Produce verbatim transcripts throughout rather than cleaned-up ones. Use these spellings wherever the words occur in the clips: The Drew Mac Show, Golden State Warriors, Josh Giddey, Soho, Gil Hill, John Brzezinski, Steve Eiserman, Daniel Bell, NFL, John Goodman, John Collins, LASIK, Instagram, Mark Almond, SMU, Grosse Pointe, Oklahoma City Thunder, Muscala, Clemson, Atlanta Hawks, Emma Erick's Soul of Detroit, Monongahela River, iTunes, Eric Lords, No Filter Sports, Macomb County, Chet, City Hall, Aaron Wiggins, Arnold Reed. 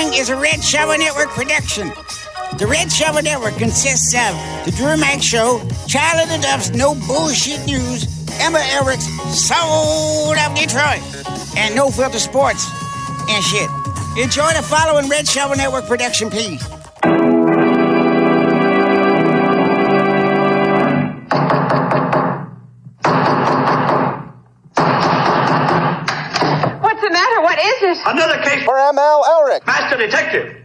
following is a Red Shovel Network production. The Red Shovel Network consists of The Drew Mac Show, Child of the Dove No Bullshit News, Emma Erick's Soul of Detroit, and No Filter Sports and shit. Enjoy the following Red Shovel Network production piece. Another case for M L. Elrick. Master Detective.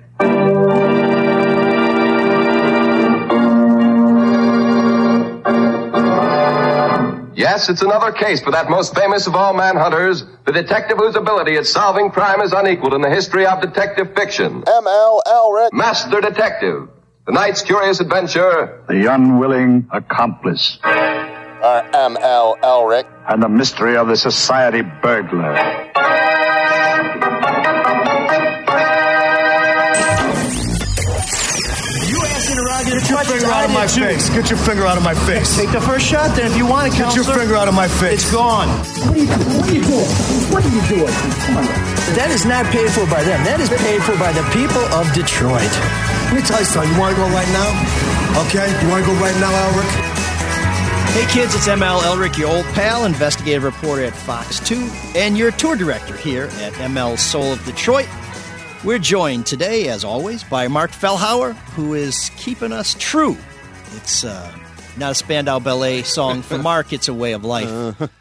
Yes, it's another case for that most famous of all manhunters, the detective whose ability at solving crime is unequaled in the history of detective fiction. M L. Elrick. Master Detective. Tonight's curious adventure, The Unwilling Accomplice. Our M L. Elrick. And the mystery of the society burglar. Get your finger out of my face. Get your finger out of my face. Take the first shot, then, if you want to, counselor. Get your finger out of my face. It's gone. What are you doing? What are you doing? What are you doing? Come on. That is not paid for by them. That is paid for by the people of Detroit. Let me tell you something. You want to go right now? Okay. You want to go right now, Elrick? Hey, kids. It's M L. Elrick, your old pal, investigative reporter at Fox two, and your tour director here at M L's Soul of Detroit. We're joined today, as always, by Mark Fellhauer, who is keeping us true. It's uh, not a Spandau Ballet song for Mark. It's a way of life.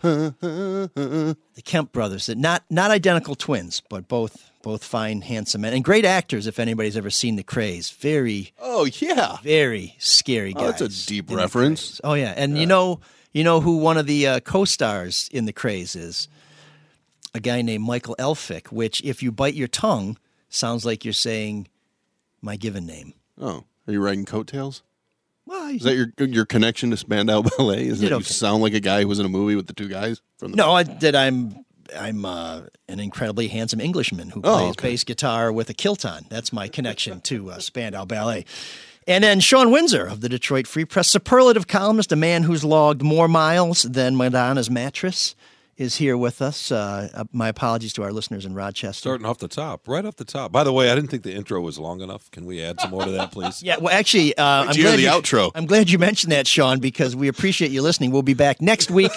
The Kemp brothers, not not identical twins, but both both fine, handsome men, and great actors, if anybody's ever seen The Krays. Very, oh, yeah. Very scary guys. Oh, that's a deep reference. Oh, yeah. And yeah. you know you know who one of the uh, co-stars in The Krays is? A guy named Michael Elphick, which, if you bite your tongue, sounds like you're saying my given name. Oh, are you riding coattails? Well, I, is that your your connection to Spandau Ballet? Is that okay. You sound like a guy who was in a movie with the two guys from the? No, I, that I'm I'm uh, an incredibly handsome Englishman who oh, plays okay. bass guitar with a kilt on. That's my connection to uh, Spandau Ballet. And then Shaun Windsor of the Detroit Free Press, superlative columnist, a man who's logged more miles than Madonna's mattress, is here with us. Uh, my apologies to our listeners in Rochester. Starting off the top, right off the top. By the way, I didn't think the intro was long enough. Can we add some more to that, please? Yeah, well, actually, uh, I'm, glad hear the you, outro. I'm glad you mentioned that, Shaun, because we appreciate you listening. We'll be back next week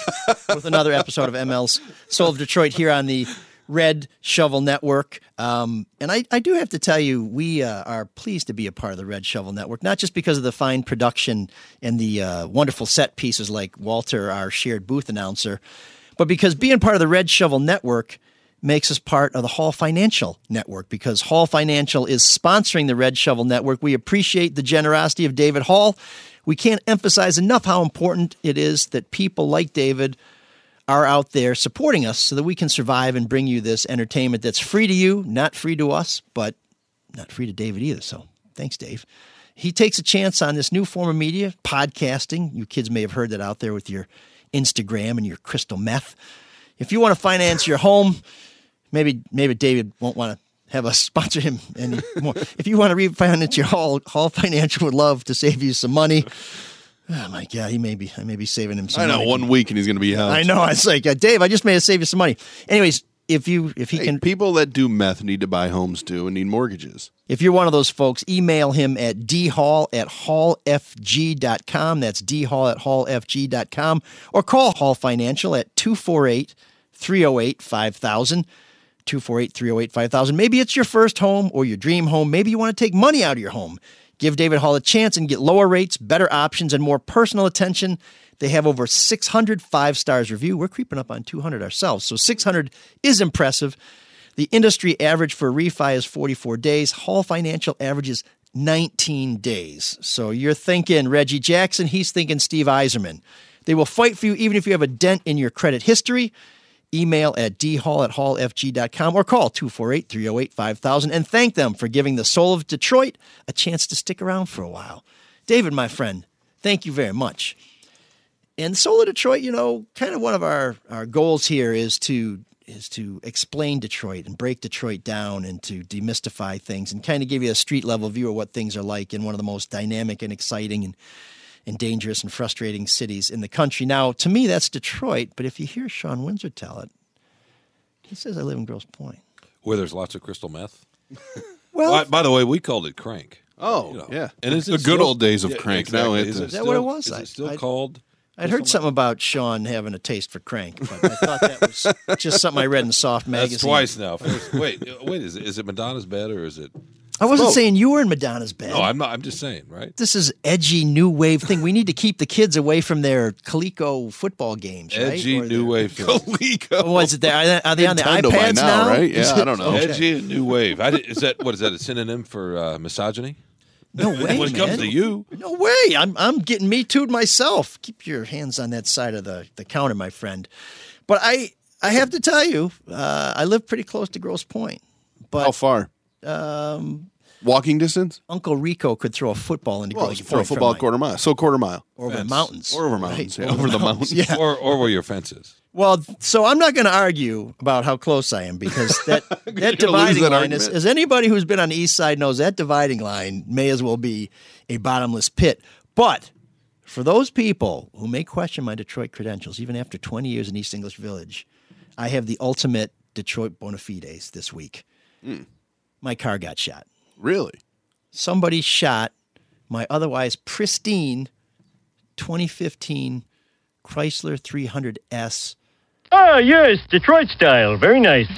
with another episode of M L's Soul of Detroit here on the Red Shovel Network. Um, and I, I do have to tell you, we uh, are pleased to be a part of the Red Shovel Network, not just because of the fine production and the uh, wonderful set pieces like Walter, our shared booth announcer, but because being part of the Red Shovel Network makes us part of the Hall Financial Network, because Hall Financial is sponsoring the Red Shovel Network. We appreciate the generosity of David Hall. We can't emphasize enough how important it is that people like David are out there supporting us so that we can survive and bring you this entertainment that's free to you, not free to us, but not free to David either. So thanks, Dave. He takes a chance on this new form of media, podcasting. You kids may have heard that out there with your Instagram and your crystal meth. If you want to finance your home, maybe maybe David won't want to have us sponsor him anymore. If you want to refinance your Hall, Hall Financial would love to save you some money. Oh my God, he may be I may be saving him some. I know money. One week and he's going to be out. I know. It's like uh, Dave, I just made to save you some money. Anyways, if you if he hey, can, people that do meth need to buy homes too and need mortgages. If you're one of those folks, email him at d hall at hall f g dot com. That's d hall at hall f g dot com. Or call Hall Financial at two four eight, three oh eight, five thousand. two four eight, three oh eight, five thousand. Maybe it's your first home or your dream home. Maybe you want to take money out of your home. Give David Hall a chance and get lower rates, better options, and more personal attention. They have over six hundred five-stars review. We're creeping up on two hundred ourselves, so six hundred is impressive. The industry average for refi is forty-four days. Hall Financial averages nineteen days. So you're thinking Reggie Jackson, he's thinking Steve Eiserman. They will fight for you even if you have a dent in your credit history. Email at d hall at hall f g dot com or call two four eight, three oh eight, five thousand and thank them for giving the Soul of Detroit a chance to stick around for a while. David, my friend, thank you very much. And Soul of Detroit, you know, kind of one of our, our goals here is to is to explain Detroit and break Detroit down and to demystify things and kind of give you a street-level view of what things are like in one of the most dynamic and exciting and, and dangerous and frustrating cities in the country. Now, to me, that's Detroit, but if you hear Shaun Windsor tell it, he says, I live in Grosse Pointe. Where there's lots of crystal meth? Well, by, by the way, we called it crank. Oh, you know. yeah. And it's the good still, old days of yeah, crank. Exactly. Now it's is, it is still, that what it was? Is I, it still I, called? I'd heard something about Shaun having a taste for crank, but I thought that was just something I read in Soft Magazine. That's twice now. First, wait, wait, is it, is it Madonna's Bed or is it? I wasn't both. saying you were in Madonna's Bed. No, I'm not. I'm just saying, right? This is edgy new wave thing. We need to keep the kids away from their Coleco football games, right? Edgy or new wave. Coleco. Was it there? Are they on the iPads now? now? Right? Yeah, I don't know. Okay. Edgy and new wave. I, is that what is that a synonym for uh, misogyny? No way, when it comes man. to you. No way. I'm I'm getting Me Too'd myself. Keep your hands on that side of the, the counter, my friend. But I I have to tell you, uh, I live pretty close to Grosse Pointe. But, How far? Um, Walking distance? Uncle Rico could throw a football into well, Grosse Pointe. Throw a football a quarter mile. So quarter mile. Or Fence. over the mountains. Or over mountains. Right. Yeah. Over, over the mountains. mountains. Yeah. Or, or where your fence is. Well, so I'm not going to argue about how close I am because that, that dividing that line, is, as anybody who's been on the east side knows, that dividing line may as well be a bottomless pit. But for those people who may question my Detroit credentials, even after twenty years in East English Village, I have the ultimate Detroit bona fides this week. Mm. My car got shot. Really? Somebody shot my otherwise pristine twenty fifteen Chrysler three hundred S. Oh, yes, Detroit style. Very nice.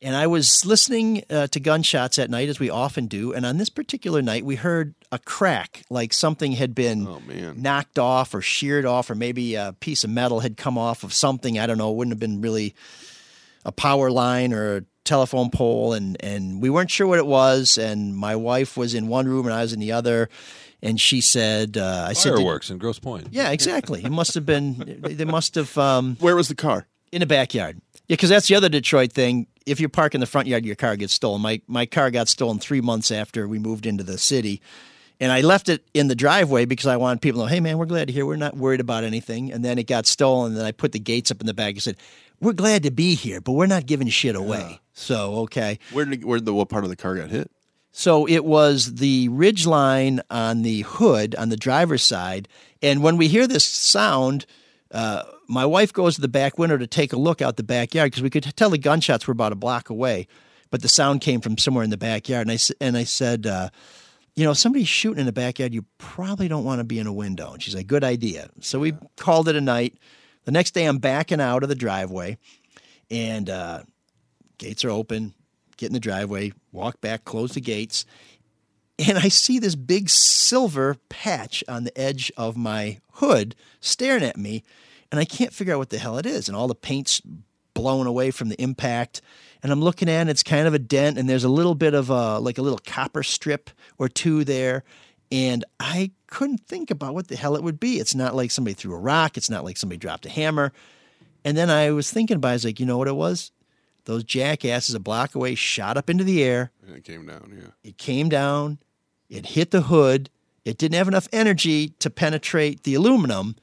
And I was listening uh, to gunshots at night, as we often do, and on this particular night, we heard a crack, like something had been oh, man. knocked off or sheared off, or maybe a piece of metal had come off of something. I don't know. It wouldn't have been really a power line or a telephone pole, and, and we weren't sure what it was, and my wife was in one room and I was in the other. And she said, uh, I said, fireworks in Grosse Pointe. Yeah, exactly. It must have been, they must have. Um, Where was the car? In the backyard. Yeah, because that's the other Detroit thing. If you park in the front yard, your car gets stolen. My, my car got stolen three months after we moved into the city. And I left it in the driveway because I wanted people to know, hey, man, we're glad to hear. We're not worried about anything. And then it got stolen. And then I put the gates up in the back and said, we're glad to be here, but we're not giving shit away. Yeah. So, okay. Where did, where the, what part of the car got hit? So it was the ridge line on the hood on the driver's side. And when we hear this sound, uh, my wife goes to the back window to take a look out the backyard because we could tell the gunshots were about a block away, but the sound came from somewhere in the backyard. And I, and I said, uh, you know, somebody's shooting in the backyard. You probably don't want to be in a window. And she's like, good idea. So we called it a night. The next day I'm backing out of the driveway and uh, gates are open. Get in the driveway, walk back, close the gates, and I see this big silver patch on the edge of my hood staring at me, and I can't figure out what the hell it is, and all the paint's blown away from the impact, and I'm looking at it, it's kind of a dent, and there's a little bit of a, like a little copper strip or two there, and I couldn't think about what the hell it would be. It's not like somebody threw a rock, it's not like somebody dropped a hammer, and then I was thinking about it, I was like, you know what it was? Those jackasses a block away shot up into the air. And it came down, yeah. It came down. It hit the hood. It didn't have enough energy to penetrate the aluminum,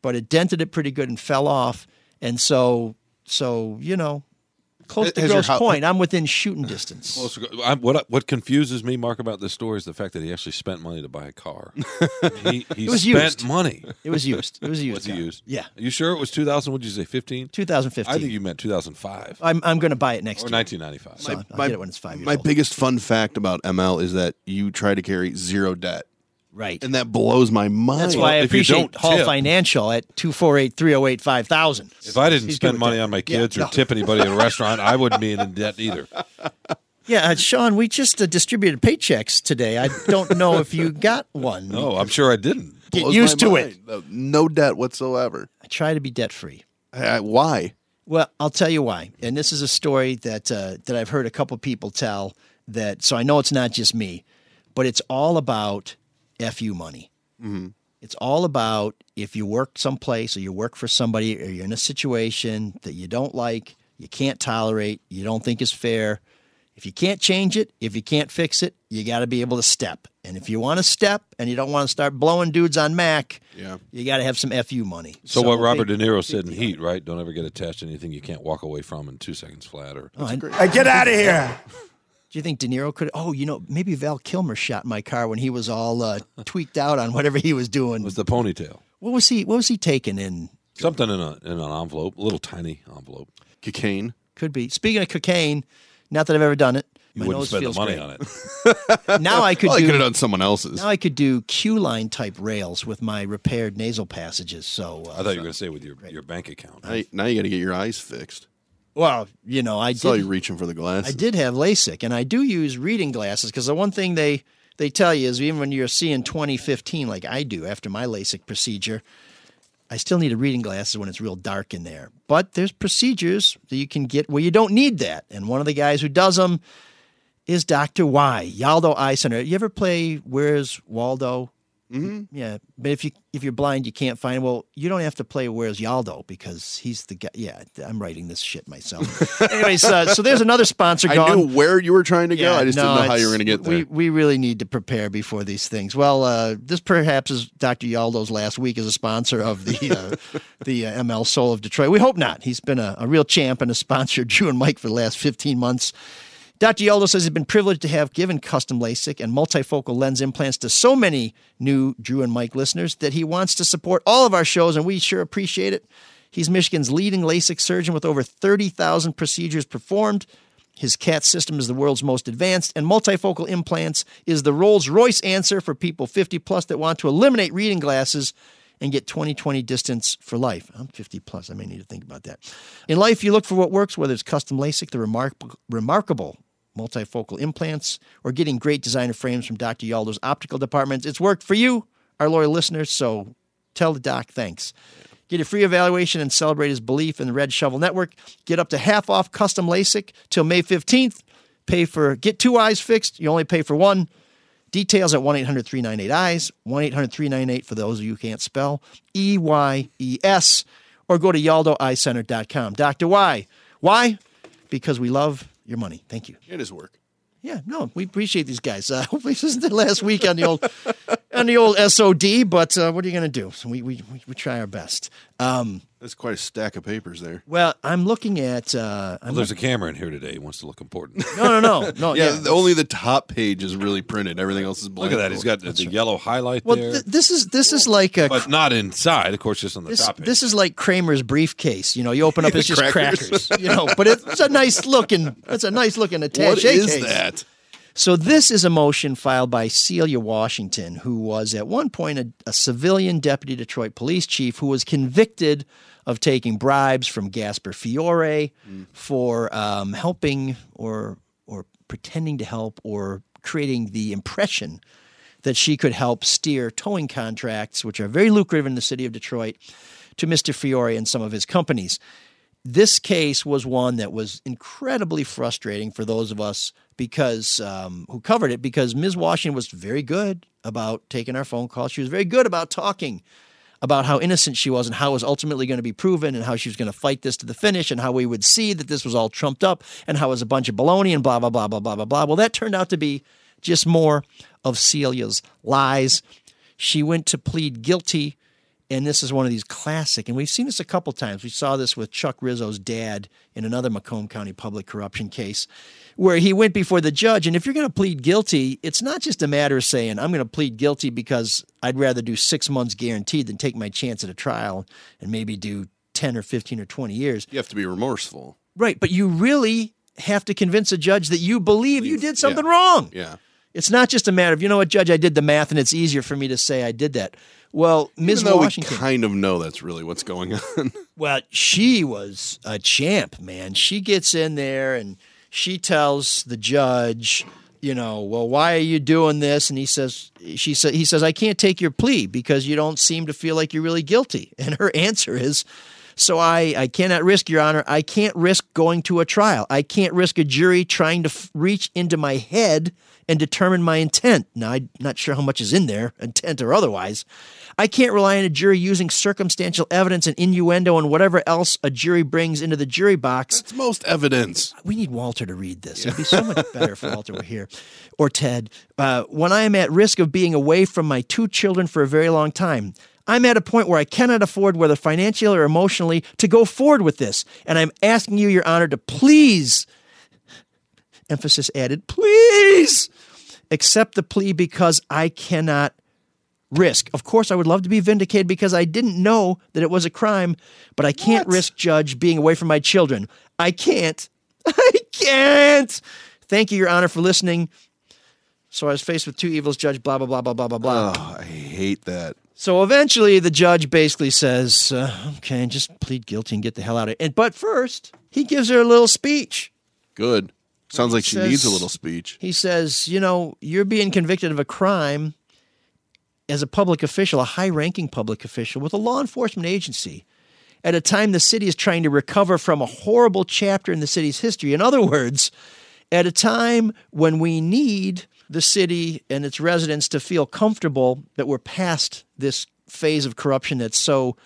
but it dented it pretty good and fell off. And so, so you know, close to Grosse Pointe, I'm within shooting distance. Close to, I'm, what what confuses me, Mark, about this story is the fact that he actually spent money to buy a car. he he it was spent used. money. It was used. It was used. Was it used? Yeah. Are you sure it was two thousand? Would you say fifteen? twenty fifteen. I think you meant two thousand five. I'm I'm going to buy it next or year. Or nineteen ninety-five. So my, I'll my, get it when it's five years My old. Biggest fun fact about M L is that you try to carry zero debt. Right. And that blows my mind. That's why I if appreciate Hall tip. Financial at two four eight, three oh eight, five thousand. If I didn't He's spend money on my kids yeah, or no. tip anybody at a restaurant, I wouldn't be in debt either. Yeah, uh, Shaun, we just uh, distributed paychecks today. I don't know if you got one. No, I'm sure I didn't. Get blows used to mind. it. No debt whatsoever. I try to be debt-free. Uh, why? Well, I'll tell you why. And this is a story that uh, that I've heard a couple people tell. That So I know it's not just me, but it's all about... F U money. Mm-hmm. It's all about if you work someplace or you work for somebody or you're in a situation that you don't like, you can't tolerate, you don't think is fair. If you can't change it, if you can't fix it, you got to be able to step. And if you want to step and you don't want to start blowing dudes on Mac, yeah. you got to have some F U money. So, so what Robert De Niro said in Heat, right? Don't ever get attached to anything you can't walk away from in two seconds flat. Or oh, I, get out of here. Do you think De Niro could? Oh, you know, maybe Val Kilmer shot my car when he was all uh, tweaked out on whatever he was doing. It was the ponytail? What was he? What was he taking in? Something in a in an envelope, a little tiny envelope. Cocaine could be. Speaking of cocaine, not that I've ever done it, You My wouldn't spend the money great. on it. Now I could well, do, I could have done someone else's. Now I could do Q-line type rails with my repaired nasal passages. So uh, I thought so, you were going to say with your, your bank account. I, now you got to get your eyes fixed. Well, you know, I, I did, saw you reaching for the glasses. I did have LASIK, and I do use reading glasses because the one thing they, they tell you is even when you're seeing twenty fifteen like I do after my LASIK procedure, I still need a reading glasses when it's real dark in there. But there's procedures that you can get where you don't need that. And one of the guys who does them is Doctor Y, Yaldo Eisner. You ever play Where's Waldo? Mm-hmm. Yeah, but if you if you're blind, you can't find. Well, you don't have to play Where's Yaldo because he's the guy. Yeah, I'm writing this shit myself. Anyways, uh, so there's another sponsor. I gone. knew where you were trying to yeah, go. I just no, didn't know how you were going to get there. We we really need to prepare before these things. Well, uh, this perhaps is Doctor Yaldo's last week as a sponsor of the uh, the uh, M L Soul of Detroit. We hope not. He's been a, a real champ and a sponsor of Drew and Mike for the last fifteen months. Doctor Yaldo says he's been privileged to have given custom LASIK and multifocal lens implants to so many new Drew and Mike listeners that he wants to support all of our shows, and we sure appreciate it. He's Michigan's leading LASIK surgeon with over thirty thousand procedures performed. His C A T system is the world's most advanced, and multifocal implants is the Rolls-Royce answer for people fifty plus that want to eliminate reading glasses and get twenty twenty distance for life. I'm fifty plus. I may need to think about that. In life, you look for what works, whether it's custom LASIK, the remarkable, remarkable multifocal implants, or getting great designer frames from Doctor Yaldo's optical departments. It's worked for you, our loyal listeners, so tell the doc thanks. Get a free evaluation and celebrate his belief in the Red Shovel Network. Get up to half off custom LASIK till May fifteenth. Pay for, get two eyes fixed. You only pay for one. Details at one eight hundred three nine eight eyes, one eight hundred three nine eight for those of you who can't spell, E Y E S, or go to yaldo eye center dot com. Doctor Y. Why? Because we love your money. Thank you. It is work. Yeah, no, we appreciate these guys. Uh, hopefully this isn't the last week on the old on the old S O D, but uh, what are you going to do? So we, we we try our best. Um, That's quite a stack of papers there. Well, I'm looking at... Uh, I'm well, there's looking... a camera in here today. He wants to look important. No, no, no. no yeah, yeah. The, only the top page is really printed. Everything else is blank. Look at that. He's got That's the right. yellow highlight well, there. Th- this is this is like... a, But not inside, of course, just on the this, top page. This is like Kramer's briefcase. You know, you open up, it's just crackers. crackers. You know, but it's a nice-looking It's a nice-looking attaché case. What is case. that? So this is a motion filed by Celia Washington, who was at one point a, a civilian deputy Detroit police chief who was convicted of taking bribes from Gaspar Fiore mm. for um, helping or or pretending to help or creating the impression that she could help steer towing contracts, which are very lucrative in the city of Detroit, to Mister Fiore and some of his companies. This case was one that was incredibly frustrating for those of us because um, who covered it, because Miz Washington was very good about taking our phone calls. She was very good about talking about how innocent she was and how it was ultimately going to be proven and how she was going to fight this to the finish and how we would see that this was all trumped up and how it was a bunch of baloney and blah, blah, blah, blah, blah, blah, blah. Well, that turned out to be just more of Celia's lies. She went to plead guilty. And this is one of these classic, and we've seen this a couple times. We saw this with Chuck Rizzo's dad in another Macomb County public corruption case where he went before the judge. And if you're going to plead guilty, it's not just a matter of saying, I'm going to plead guilty because I'd rather do six months guaranteed than take my chance at a trial and maybe do ten or fifteen or twenty years. You have to be remorseful. Right, but you really have to convince a judge that you believe you did something yeah. wrong. Yeah. It's not just a matter of, you know what, Judge, I did the math, and it's easier for me to say I did that. Well, Miz Even though Washington, we kind of know that's really what's going on. Well, she was a champ, man. She gets in there, and she tells the judge, you know, well, why are you doing this? And he says, she sa- he says, I can't take your plea because you don't seem to feel like you're really guilty. And her answer is, so I, I cannot risk, Your Honor. I can't risk going to a trial. I can't risk a jury trying to f- reach into my head and determine my intent. Now, I'm not sure how much is in there, intent or otherwise. I can't rely on a jury using circumstantial evidence and innuendo and whatever else a jury brings into the jury box. That's most evidence. We need Walter to read this. Yeah. It'd be so much better if Walter were here. Or Ted. Uh, when I am at risk of being away from my two children for a very long time, I'm at a point where I cannot afford, whether financially or emotionally, to go forward with this. And I'm asking you, Your Honor, to please, emphasis added, please, accept the plea because I cannot risk. Of course, I would love to be vindicated because I didn't know that it was a crime, but I can't what? risk, Judge, being away from my children. I can't. I can't. Thank you, Your Honor, for listening. So I was faced with two evils, judge, blah, blah, blah, blah, blah, blah, blah. Oh, I hate that. So eventually the judge basically says, uh, okay, just plead guilty and get the hell out of it. And, but first, he gives her a little speech. Good. Sounds like she needs a little speech. He says, you know, you're being convicted of a crime as a public official, a high-ranking public official with a law enforcement agency at a time the city is trying to recover from a horrible chapter in the city's history. In other words, at a time when we need the city and its residents to feel comfortable that we're past this phase of corruption that's so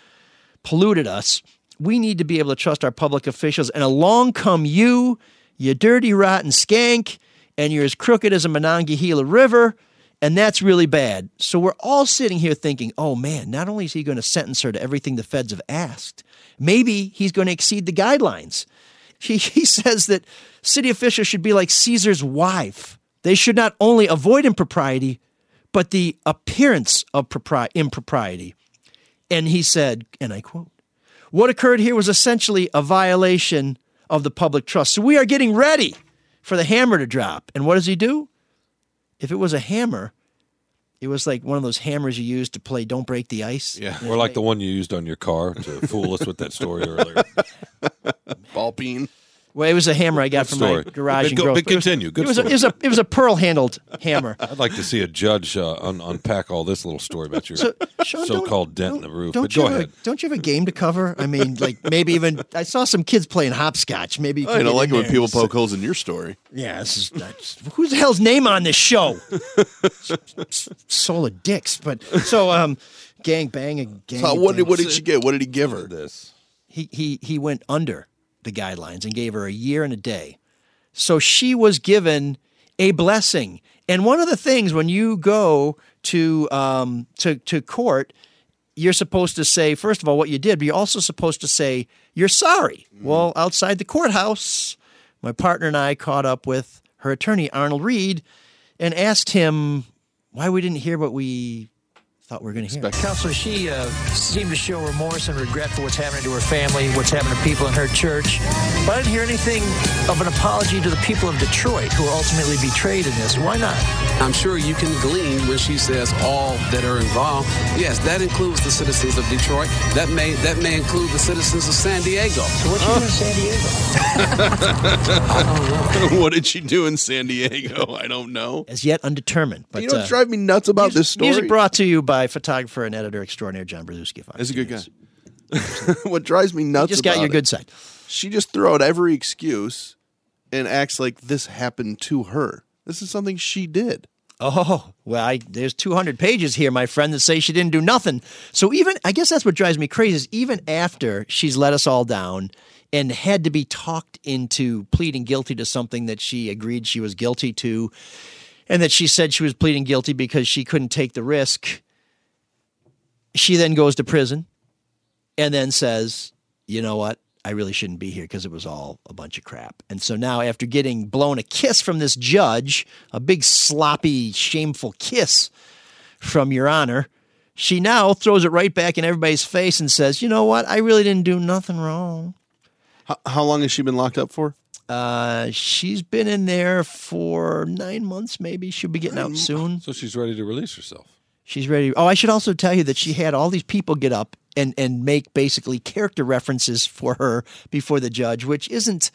polluted us, we need to be able to trust our public officials. And along come you, you dirty, rotten skank, and you're as crooked as a Monongahela River, and that's really bad. So we're all sitting here thinking, oh, man, not only is he going to sentence her to everything the feds have asked, maybe he's going to exceed the guidelines. He, he says that city officials should be like Caesar's wife. They should not only avoid impropriety, but the appearance of propri- impropriety. And he said, and I quote, what occurred here was essentially a violation of the public trust. So we are getting ready for the hammer to drop. And what does he do? If it was a hammer, it was like one of those hammers you use to play Don't Break the Ice. Yeah, or like the one you used on your car to fool us with that story earlier. Ball peen. Well, it was a hammer I got from my garage in Grosse Pointe. But continue. Good story. It was a, a, a pearl-handled hammer. I'd like to see a judge uh, un, unpack all this little story about your so, Shaun, so-called dent in the roof. But go ahead. A, don't you have a game to cover? I mean, like maybe even – I saw some kids playing hopscotch. Maybe you I don't like it when people so, poke holes in your story. Yeah. This is, that's, who the hell's name on this show? Soul of dicks. But so um, gang bang and gang so what, did, what did she get? What did he give her? This. He, he, he went under the guidelines and gave her a year and a day. So she was given a blessing. And one of the things when you go to um, to to court, you're supposed to say, first of all, what you did, but you're also supposed to say, you're sorry. Mm-hmm. Well, outside the courthouse, my partner and I caught up with her attorney, Arnold Reed, and asked him why we didn't hear what we thought we were going to hear. Counselor, she uh, seemed to show remorse and regret for what's happening to her family, what's happening to people in her church. But I didn't hear anything of an apology to the people of Detroit who were ultimately betrayed in this. Why not? I'm sure you can glean when she says all that are involved. Yes, that includes the citizens of Detroit. That may that may include the citizens of San Diego. So what you oh. do in San Diego? I don't know. What did she do in San Diego? I don't know. As yet undetermined. But, you don't uh, drive me nuts about music, this story. Music brought to you by photographer and editor extraordinaire John Brzezinski. That's a good guy. What drives me nuts, you just got about your good it, side. She just threw out every excuse and acts like this happened to her. This is something she did. Oh, well, I, there's two hundred pages here, my friend, that say she didn't do nothing. So even, I guess that's what drives me crazy is even after she's let us all down and had to be talked into pleading guilty to something that she agreed she was guilty to, and that she said she was pleading guilty because she couldn't take the risk. She then goes to prison and then says, you know what? I really shouldn't be here because it was all a bunch of crap. And so now after getting blown a kiss from this judge, a big, sloppy, shameful kiss from Your Honor, she now throws it right back in everybody's face and says, you know what? I really didn't do nothing wrong. How, how long has she been locked up for? Uh, she's been in there for nine months, maybe. She'll be getting out soon. So she's ready to release herself. She's ready. Oh, I should also tell you that she had all these people get up and, and make basically character references for her before the judge, which isn't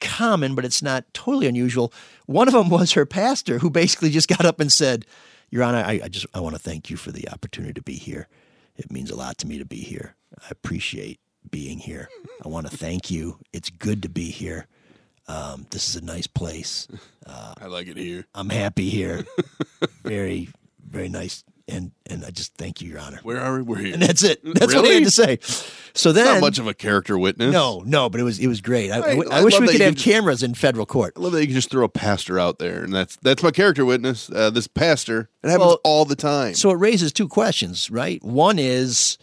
common, but it's not totally unusual. One of them was her pastor, who basically just got up and said, Your Honor, I, I just I want to thank you for the opportunity to be here. It means a lot to me to be here. I appreciate being here. I want to thank you. It's good to be here. Um, this is a nice place. Uh, I like it here. I'm happy here. Very, very nice. And and I just thank you, Your Honor. Where are we? We're here. And that's it. That's really? What I had to say. So then, not much of a character witness. No, no, but it was it was great. I, I, I, I wish we could have just, cameras in federal court. I love that you can just throw a pastor out there, and that's that's my character witness. Uh, this pastor, it happens well, all the time. So it raises two questions, right? One is,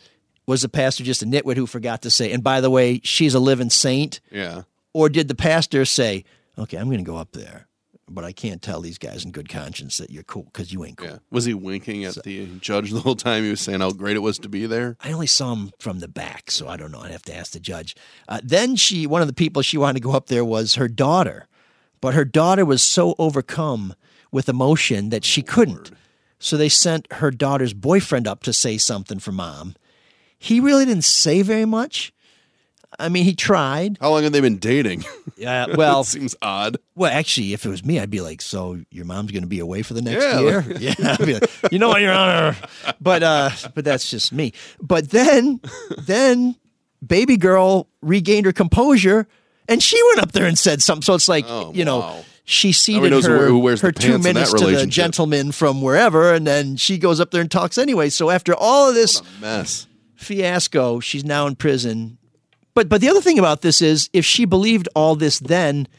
was the pastor just a nitwit who forgot to say, and by the way, she's a living saint? Yeah. Or did the pastor say, okay, I'm going to go up there, but I can't tell these guys in good conscience that you're cool because you ain't cool. Yeah. Was he winking at so, the judge the whole time? He was saying how great it was to be there? I only saw him from the back, so I don't know. I'd have to ask the judge. Uh, then she, one of the people she wanted to go up there was her daughter, But her daughter was so overcome with emotion that she couldn't. So they sent her daughter's boyfriend up to say something for mom. He really didn't say very much. I mean, he tried. How long have they been dating? Yeah, uh, well, it seems odd. Well, actually, if it was me, I'd be like, "So your mom's going to be away for the next yeah. year?" Yeah, I'd be like, "You know what, Your Honor?" But uh, but that's just me. But then, then, baby girl regained her composure, and she went up there and said something. So it's like, oh, you know, wow. she ceded her who wears her two minutes to the gentleman from wherever, and then she goes up there and talks anyway. So after all of this mess fiasco, she's now in prison. But but the other thing about this is, if she believed all this then,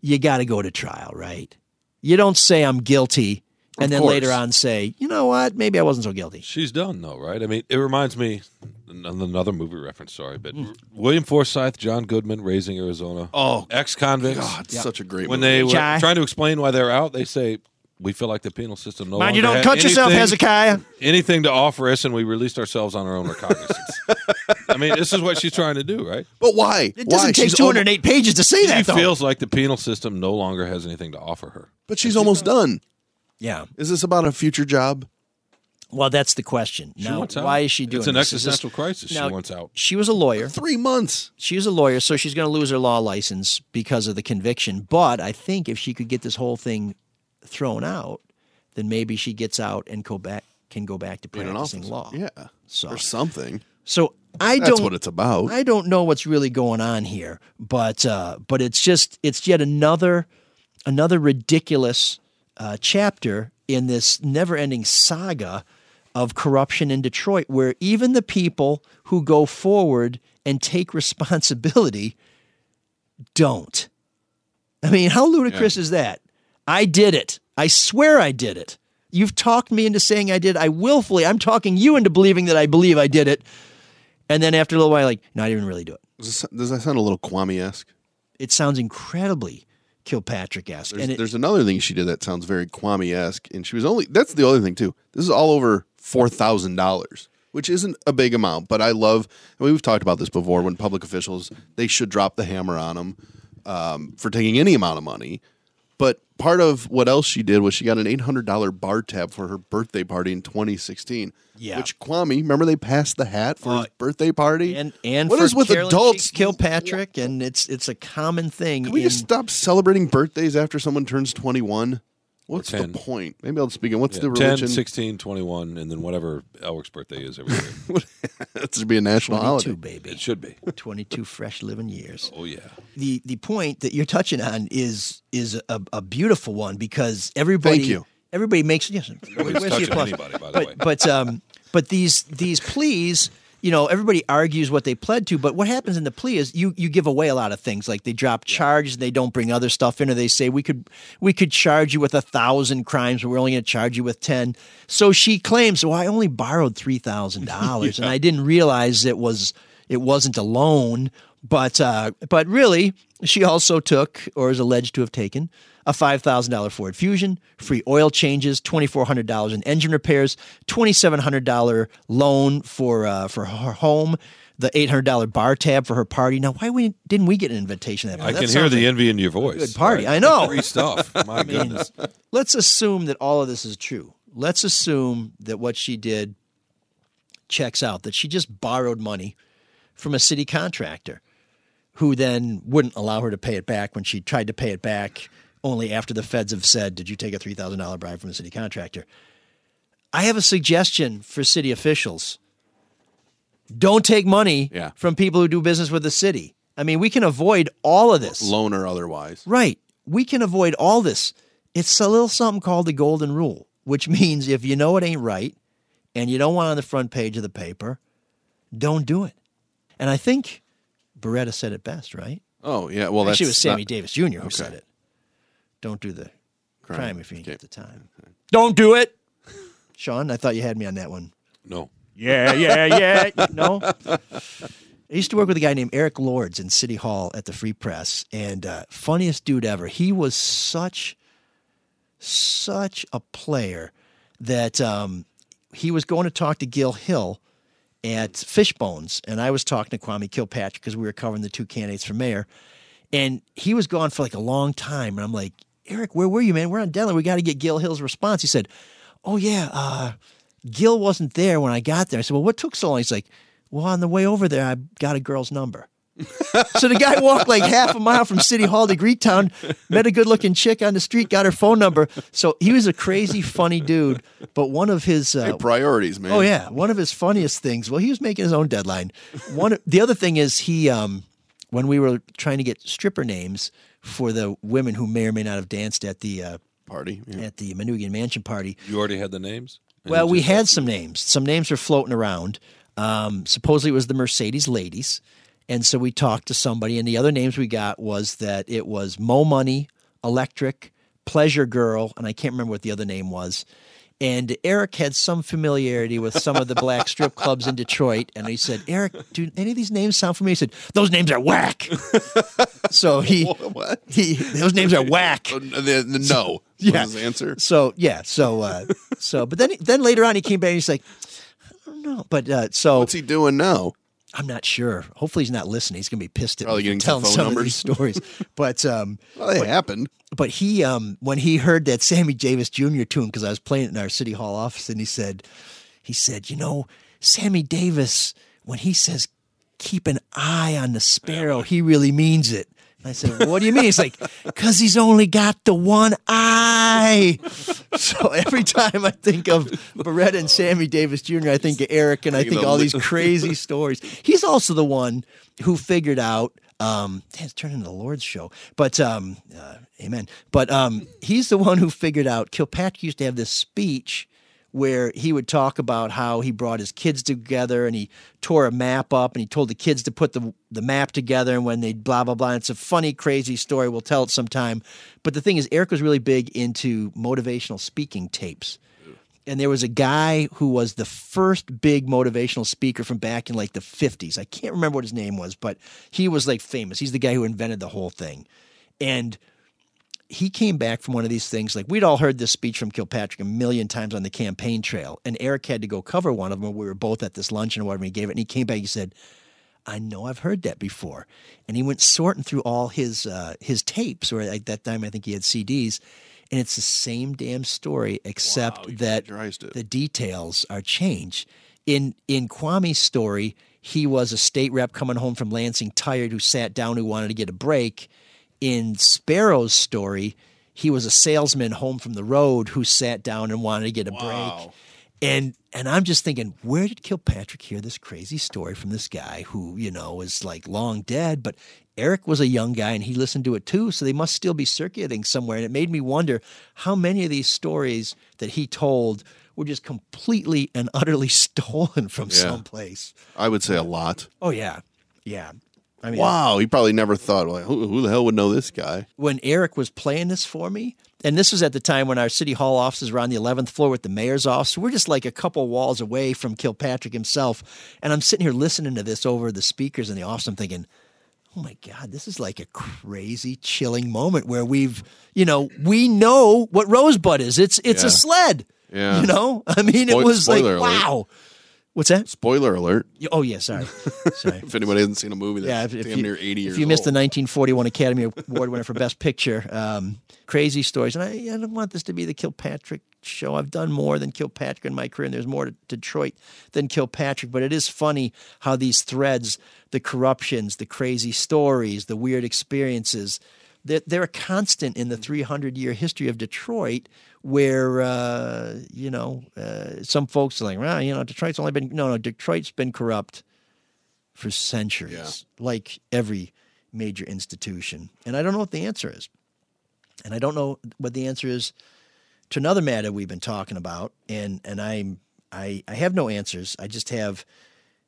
you got to go to trial, right? You don't say I'm guilty and of then course. later on say, you know what, maybe I wasn't so guilty. She's done though, right? I mean, it reminds me, another movie reference, sorry, but mm. William Forsythe, John Goodman, Raising Arizona. Oh, ex-convicts. God, yep. Such a great when movie. When they Chai. were trying to explain why they're out, they say, we feel like the penal system no Mind longer you don't cut anything, yourself, Hezekiah. Anything to offer us, and we released ourselves on our own recognizance. I mean, this is what she's trying to do, right? But why? It doesn't why? take she's two hundred eight over... pages to say she that, though. She feels like the penal system no longer has anything to offer her. But she's, she's almost done. done. Yeah. Is this about a future job? Well, that's the question. She now, wants out. Why is she doing this? It's an this? existential this... crisis. Now, she wants out. She was a lawyer. Three months. She was a lawyer, so she's going to lose her law license because of the conviction. But I think if she could get this whole thing thrown out, then maybe she gets out and go back can go back to practicing law. Yeah. So, or something. So I don't That's what it's about. I don't know what's really going on here, but uh, but it's just it's yet another another ridiculous uh, chapter in this never-ending saga of corruption in Detroit, where even the people who go forward and take responsibility don't. I mean, how ludicrous yeah. is that? I did it. I swear I did it. You've talked me into saying I did. I willfully. I'm talking you into believing that I believe I did it. And then after a little while, like, no, I didn't really do it. Does, this, does that sound a little Kwame-esque? It sounds incredibly Kilpatrick-esque. There's, and it, there's another thing she did that sounds very Kwame-esque. And she was only, that's the other thing too. This is all over four thousand dollars, which isn't a big amount, but I love, I mean, we've talked about this before when public officials, they should drop the hammer on them um, for taking any amount of money. But part of what else she did was she got an eight hundred dollars bar tab for her birthday party in twenty sixteen. Yeah. Which Kwame, remember they passed the hat for uh, his birthday party? And, and what for is with Carolyn adults? Kilpatrick, and it's it's a common thing. Can we in... just stop celebrating birthdays after someone turns twenty-one? What's the point? Maybe I'll speak in what's yeah, the religion? ten, sixteen, twenty-one, and then whatever Elrick's birthday is every year. That should be a national holiday. Baby. It should be. twenty-two fresh living years. Oh, yeah. The the point that you're touching on is is a, a beautiful one because everybody Thank you. everybody makes yes, Nobody's touching anybody, by the but, way. But um but these these pleas, you know, everybody argues what they pled to, but what happens in the plea is you, you give away a lot of things. Like they drop charges, they don't bring other stuff in, or they say we could we could charge you with a thousand crimes, but we're only going to charge you with ten. So she claims, well, I only borrowed three thousand yeah. dollars, and I didn't realize it was it wasn't a loan. But uh, but really, she also took, or is alleged to have taken, a five thousand dollar Ford Fusion, free oil changes, twenty four hundred dollars in engine repairs, twenty seven hundred dollar loan for uh, for her home, the eight hundred dollar bar tab for her party. Now, why we, didn't we get an invitation to that? I that can hear the like envy in your voice. Good party, right? I know. Free stuff. My I goodness. Mean, let's assume that all of this is true. Let's assume that what she did checks out. That she just borrowed money from a city contractor, who then wouldn't allow her to pay it back when she tried to pay it back only after the feds have said, did you take a three thousand dollars bribe from a city contractor? I have a suggestion for city officials. Don't take money yeah. from people who do business with the city. I mean, we can avoid all of this. Loan or otherwise. Right. We can avoid all this. It's a little something called the golden rule, which means if you know it ain't right and you don't want it on the front page of the paper, don't do it. And I think Beretta said it best, right? Oh, yeah. Well, Actually, that's it was Sammy not... Davis Junior who okay. said it. Don't do the crime, crime if you ain't okay. get the time. Okay. Don't do it! Shaun, I thought you had me on that one. No. Yeah, yeah, yeah. No? I used to work with a guy named Eric Lords in City Hall at the Free Press, and uh, funniest dude ever. He was such, such a player that um, he was going to talk to Gil Hill at Fishbones, and I was talking to Kwame Kilpatrick because we were covering the two candidates for mayor, And he was gone for like a long time. And I'm like, Eric, where were you, man? We're on deadline. We got to get Gil Hill's response. He said, oh, yeah, uh, Gil wasn't there when I got there. I said, well, what took so long? He's like, well, on the way over there, I got a girl's number. So the guy walked like half a mile from City Hall to Greektown, met a good-looking chick on the street, got her phone number. So he was a crazy, funny dude. But one of his uh, hey, priorities, man. Oh yeah, one of his funniest things. Well, he was making his own deadline. One, the other thing is he, um, when we were trying to get stripper names for the women who may or may not have danced at the uh, party, yeah. at the Manoogian Mansion party. You already had the names. And well, we had some names. Some names were floating around. Um, supposedly, it was the Mercedes Ladies. And so we talked to somebody, and the other names we got was that it was Mo Money, Electric, Pleasure Girl, and I can't remember what the other name was. And Eric had some familiarity with some of the black strip clubs in Detroit, and he said, Eric, do any of these names sound familiar? He said, those names are whack. So he, what? he those names are whack. No. So, yeah. Was his answer. So, yeah. So, uh, so, but then, then later on he came back and he's like, I don't know. But, uh, so. What's he doing now? I'm not sure. Hopefully he's not listening. He's going to be pissed at me telling some numbers. of these stories. But um, well, they but, happened. But he, um, when he heard that Sammy Davis Junior tune, because I was playing it in our City Hall office, and he said, he said, you know, Sammy Davis, when he says keep an eye on the sparrow, he really means it. And I said, what do you mean? He's like, because he's only got the one eye. So every time I think of Beretta and Sammy Davis Junior, I think of Eric, and I think all these crazy stories. He's also the one who figured out, um, it's turning into the Lord's show, but um, uh, amen. But um, he's the one who figured out, Kilpatrick used to have this speech where he would talk about how he brought his kids together and he tore a map up and he told the kids to put the the map together and when they blah, blah, blah. It's a funny, crazy story. We'll tell it sometime. But the thing is, Eric was really big into motivational speaking tapes. And there was a guy who was the first big motivational speaker from back in like the fifties. I can't remember what his name was, but he was like famous. He's the guy who invented the whole thing. And he came back from one of these things, like we'd all heard this speech from Kilpatrick a million times on the campaign trail, and Eric had to go cover one of them. We were both at this luncheon or whatever, and he gave it, and he came back, he said, I know I've heard that before. And he went sorting through all his uh, his tapes, or at that time I think he had C Ds, and it's the same damn story, except wow, that the details are changed. In, in Kwame's story, he was a state rep coming home from Lansing tired who sat down who wanted to get a break. In Sparrow's story, he was a salesman home from the road who sat down and wanted to get a wow. break. And and I'm just thinking, where did Kilpatrick hear this crazy story from this guy who, you know, is like long dead? But Eric was a young guy and he listened to it too, so they must still be circulating somewhere. And it made me wonder how many of these stories that he told were just completely and utterly stolen from yeah. someplace. I would say a lot. Oh, yeah. Yeah. I mean, wow, he probably never thought, like, who, who the hell would know this guy? When Eric was playing this for me, and this was at the time when our City Hall offices were on the eleventh floor with the mayor's office, so we're just like a couple walls away from Kilpatrick himself, and I'm sitting here listening to this over the speakers in the office, I'm thinking, oh my God, this is like a crazy, chilling moment where we've, you know, we know what Rosebud is. It's it's yeah. a sled, yeah. you know? I mean, Spoil- it was like, alert. wow. What's that? Spoiler alert. Oh, yeah, sorry. sorry. If anybody hasn't seen a movie that's yeah, if, damn if you, near eighty years old. If you missed old. the nineteen forty-one Academy Award winner for Best Picture, um, crazy stories. And I, I don't want this to be the Kilpatrick show. I've done more than Kilpatrick in my career, and there's more to Detroit than Kilpatrick. But it is funny how these threads, the corruptions, the crazy stories, the weird experiences, they're, they're a constant in the three hundred year history of Detroit. Where, uh, you know, uh, some folks are like, well, you know, Detroit's only been, no, no, Detroit's been corrupt for centuries, yeah. like every major institution. And I don't know what the answer is. And I don't know what the answer is to another matter we've been talking about. And, and I'm, I, I have no answers. I just have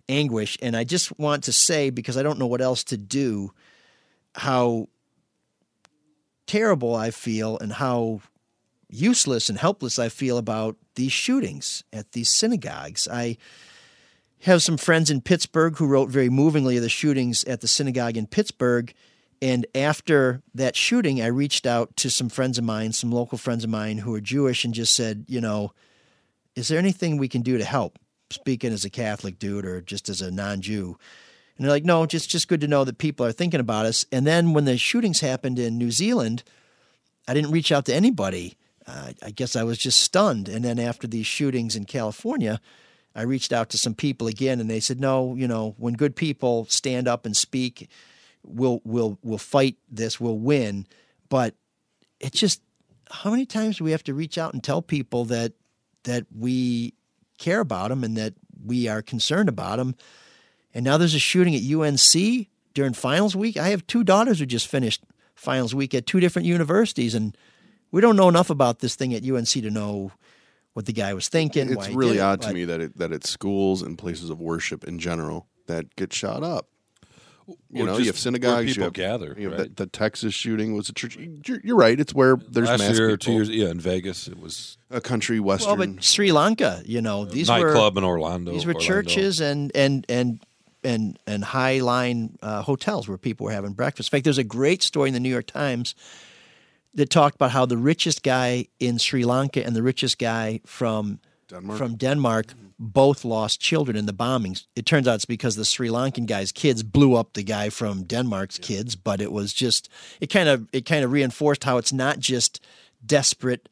anguish. And I just want to say, because I don't know what else to do, how terrible I feel and how useless and helpless I feel about these shootings at these synagogues. I have some friends in Pittsburgh who wrote very movingly of the shootings at the synagogue in Pittsburgh. And after that shooting, I reached out to some friends of mine, some local friends of mine who are Jewish, and just said, you know, is there anything we can do to help? Speaking as a Catholic dude or just as a non-Jew. And they're like, no, just just good to know that people are thinking about us. And then when the shootings happened in New Zealand, I didn't reach out to anybody. Uh, I guess I was just stunned. And then after these shootings in California, I reached out to some people again, and they said, no, you know, when good people stand up and speak, we'll we'll we'll fight this, we'll win. But it's just, how many times do we have to reach out and tell people that that we care about them and that we are concerned about them? And now there's a shooting at U N C during finals week. I have two daughters who just finished finals week at two different universities, and we don't know enough about this thing at U N C to know what the guy was thinking. It's really odd to me that it, that it's schools and places of worship in general that get shot up. You know, you have synagogues, people gather. The, the Texas shooting was a church. You're, you're right; it's where there's last mass year, two years, yeah, in Vegas, it was a country western. Well, but Sri Lanka, you know, these were nightclub in Orlando. These were Orlando. churches and and and and and high line uh, hotels where people were having breakfast. In fact, there's a great story in the New York Times that talked about how the richest guy in Sri Lanka and the richest guy from Denmark. from Denmark. both lost children in the bombings. It turns out it's because the Sri Lankan guy's kids blew up the guy from Denmark's yeah. kids, but it was just it kind of it kind of reinforced how it's not just desperate,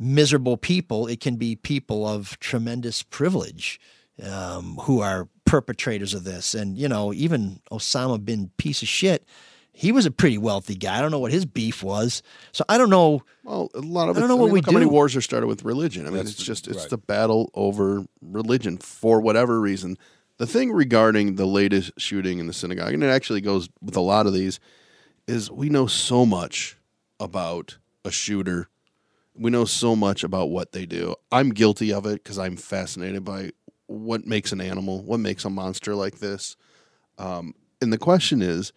miserable people. It can be people of tremendous privilege um, who are perpetrators of this. And you know, even Osama bin piece of shit. He was a pretty wealthy guy. I don't know what his beef was. So I don't know. Well, a lot of I don't know I mean, what we do. How many wars are started with religion? I mean, That's it's just it's right. the battle over religion for whatever reason. The thing regarding the latest shooting in the synagogue, and it actually goes with a lot of these, is we know so much about a shooter. We know so much about what they do. I'm guilty of it because I'm fascinated by what makes an animal, what makes a monster like this. Um, and the question is,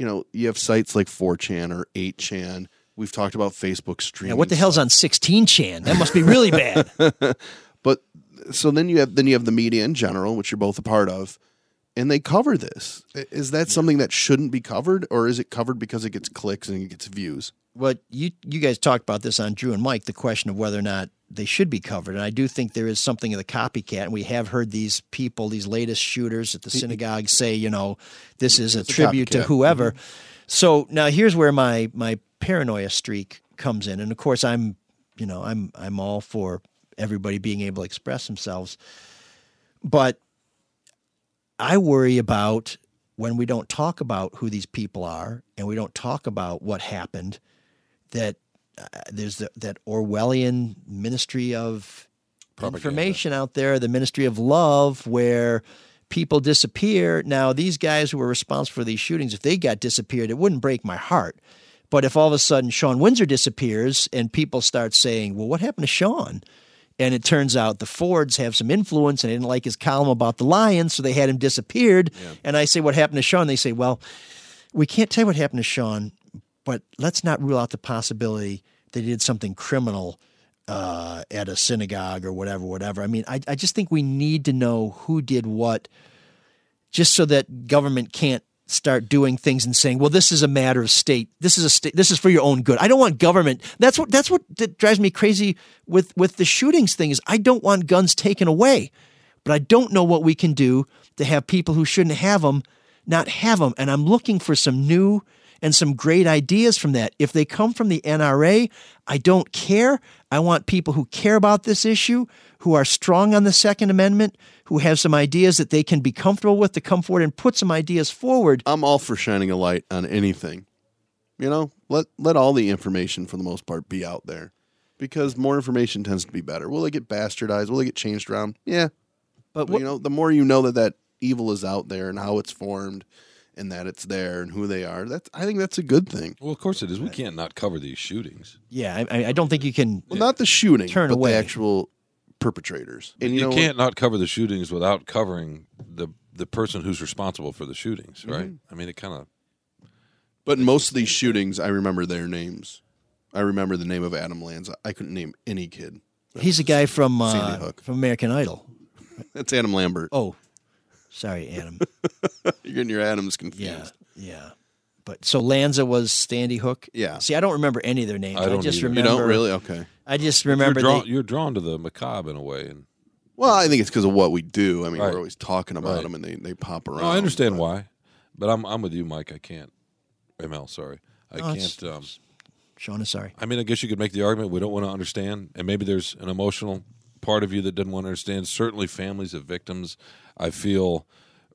you know, you have sites like four chan or eight chan. We've talked about Facebook streaming. Yeah, what the hell's stuff. on sixteen chan? That must be really bad. But so then you have then you have the media in general, which you're both a part of, and they cover this. Is that yeah. something that shouldn't be covered, or is it covered because it gets clicks and it gets views? Well, you you guys talked about this on Drew and Mike, the question of whether or not they should be covered. And I do think there is something of the copycat. And we have heard these people, these latest shooters at the synagogue say, you know, this is a it's tribute a to whoever. Mm-hmm. So now here's where my, my paranoia streak comes in. And of course I'm, you know, I'm, I'm all for everybody being able to express themselves, but I worry about when we don't talk about who these people are and we don't talk about what happened, that Uh, there's the, that Orwellian Ministry of Propaganda. Information out there, the Ministry of Love, where people disappear. Now, these guys who were responsible for these shootings, if they got disappeared, it wouldn't break my heart. But if all of a sudden Shaun Windsor disappears and people start saying, well, what happened to Shaun? And it turns out the Fords have some influence and they didn't like his column about the Lions, so they had him disappeared. Yeah. And I say, what happened to Shaun? They say, well, we can't tell you what happened to Shaun, but let's not rule out the possibility that he did something criminal uh, at a synagogue or whatever, whatever. I mean, I, I just think we need to know who did what just so that government can't start doing things and saying, well, this is a matter of state. This is a state. This is for your own good. I don't want government. That's what that's what that drives me crazy with, with the shootings thing is I don't want guns taken away, but I don't know what we can do to have people who shouldn't have them not have them. And I'm looking for some new and some great ideas from that. If they come from the N R A, I don't care. I want people who care about this issue, who are strong on the Second Amendment, who have some ideas that they can be comfortable with to come forward and put some ideas forward. I'm all for shining a light on anything. You know, let let all the information, for the most part, be out there. Because more information tends to be better. Will it get bastardized? Will it get changed around? Yeah. But, but you know, the more you know that that evil is out there and how it's formed, and that it's there and who they are. That's, I think that's a good thing. Well, of course it is. We can't not cover these shootings. Yeah, I, I don't think you can Well, yeah. not the shooting, turn but away. the actual perpetrators. And You, you know can't what? not cover the shootings without covering the the person who's responsible for the shootings, right? Mm-hmm. I mean, it kind of... But most of these shootings, I remember their names. I remember the name of Adam Lanza. I couldn't name any kid. That He's a guy from, uh, from American Idol. That's Adam Lambert. Oh, sorry, Adam. You're getting your Adams confused. Yeah, yeah. But so Lanza was Sandy Hook. Yeah. See, I don't remember any of their names. I, don't I just either. remember. You don't really? Okay. I just remember. You're, draw, they, you're drawn to the macabre in a way, and Well, I think it's because of what we do. I mean, right. we're always talking about right. them, and they, they pop around. No, I understand but. why, but I'm I'm with you, Mike. I can't. M L, sorry, I no, can't. Um, Shaun is sorry. I mean, I guess you could make the argument we don't want to understand, and maybe there's an emotional part of you that doesn't want to understand. Certainly, families of victims. I feel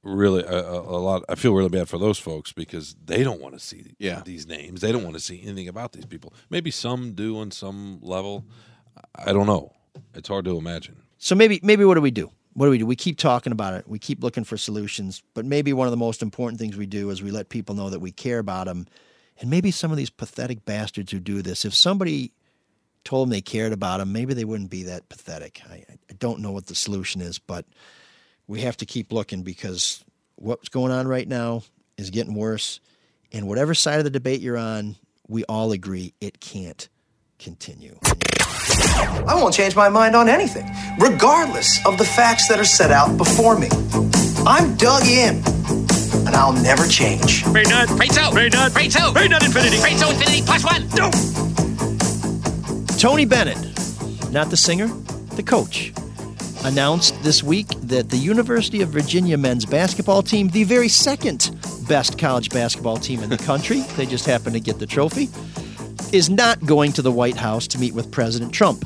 really a, a lot. I feel really bad for those folks because they don't want to see yeah. these names. They don't want to see anything about these people. Maybe some do on some level. I don't know. It's hard to imagine. So maybe maybe what do we do? What do we do? We keep talking about it. We keep looking for solutions. But maybe one of the most important things we do is we let people know that we care about them. And maybe some of these pathetic bastards who do this, if somebody told them they cared about them, maybe they wouldn't be that pathetic. I, I don't know what the solution is, but we have to keep looking because what's going on right now is getting worse. And whatever side of the debate you're on, we all agree it can't continue. I won't change my mind on anything, regardless of the facts that are set out before me. I'm dug in, and I'll never change. Ray Nut, Ray Toe, Ray Nut, Ray Toe, Ray Nut Infinity, Ray Toe Infinity plus one. No. Tony Bennett, not the singer, the coach, announced this week that the University of Virginia men's basketball team, the very second best college basketball team in the country, they just happened to get the trophy, is not going to the White House to meet with President Trump.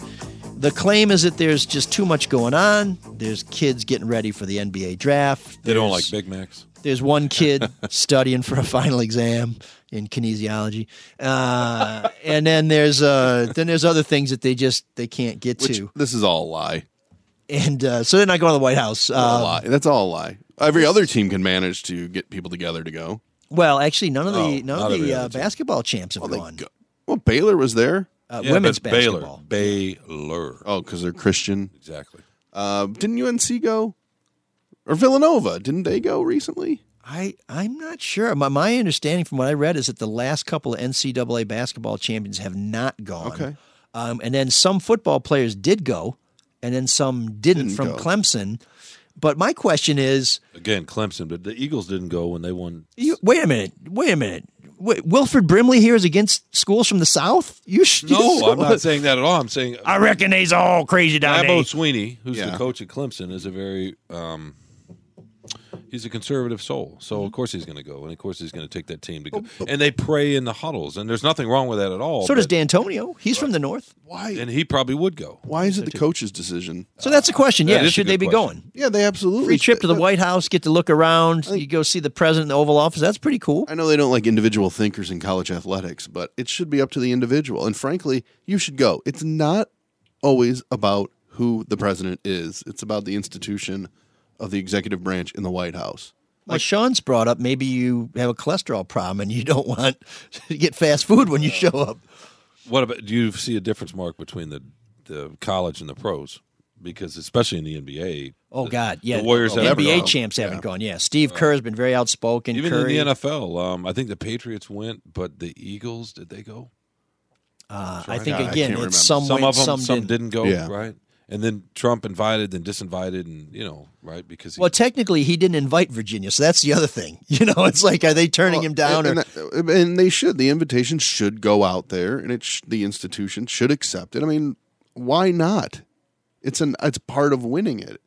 The claim is that there's just too much going on. There's kids getting ready for the N B A draft. They don't like Big Macs. There's one kid studying for a final exam in kinesiology, uh, and then there's uh, then there's other things that they just they can't get Which, to. This is all a lie. And uh, so they're not going to the White House. Um, all a lie. That's all a lie. Every other team can manage to get people together to go. Well, actually, none of the oh, none of the uh, basketball champs have well, gone. Go- Well, Baylor was there. Uh, yeah, women's basketball. Baylor. Baylor. Oh, because they're Christian. Exactly. Uh, didn't U N C go? Or Villanova? Didn't they go recently? I, I'm not sure. My, my understanding from what I read is that the last couple of N C double A basketball champions have not gone. Okay. Um, and then some football players did go, and then some didn't, didn't from go. Clemson. But my question is... Again, Clemson, but the Eagles didn't go when they won. You, wait a minute. Wait a minute. Wait, Wilford Brimley here is against schools from the South? You sh- No, you I'm not saying that at all. I'm saying... I reckon they's all crazy down there. Dabo Sweeney, who's yeah. the coach at Clemson, is a very... Um, he's a conservative soul. So, of course, he's going to go. And, of course, he's going to take that team to go. Oh, and they pray in the huddles. And there's nothing wrong with that at all. So but, does D'Antonio. He's right. from the North. Why? And he probably would go. Why is it the coach's decision? So that's a question. Yeah, should they be question. going? Yeah, they absolutely Free trip should. to the White House, get to look around. Think, you go see the president in the Oval Office. That's pretty cool. I know they don't like individual thinkers in college athletics, but it should be up to the individual. And frankly, you should go. It's not always about who the president is. It's about the institution of the executive branch in the White House. Like well, Sean's brought up, maybe you have a cholesterol problem and you don't want to get fast food when you show up. What about, do you see a difference, Mark, between the, the college and the pros? Because especially in the N B A, oh the, god, yeah, the Warriors oh, have N B A champs haven't yeah. gone. Yeah, Steve Kerr has been very outspoken. Even Curry. In the N F L, um, I think the Patriots went, but the Eagles, did they go? Uh, I think no, again, I it's some some went, of them, some, some didn't, didn't go, yeah. right? And then Trump invited, then disinvited, and, you know, right? Because he, well, technically, he didn't invite Virginia, so that's the other thing. You know, it's like, are they turning well, him down? And, or and, that, and they should. The invitation should go out there, and it sh- the institution should accept it. I mean, why not? It's an it's part of winning it.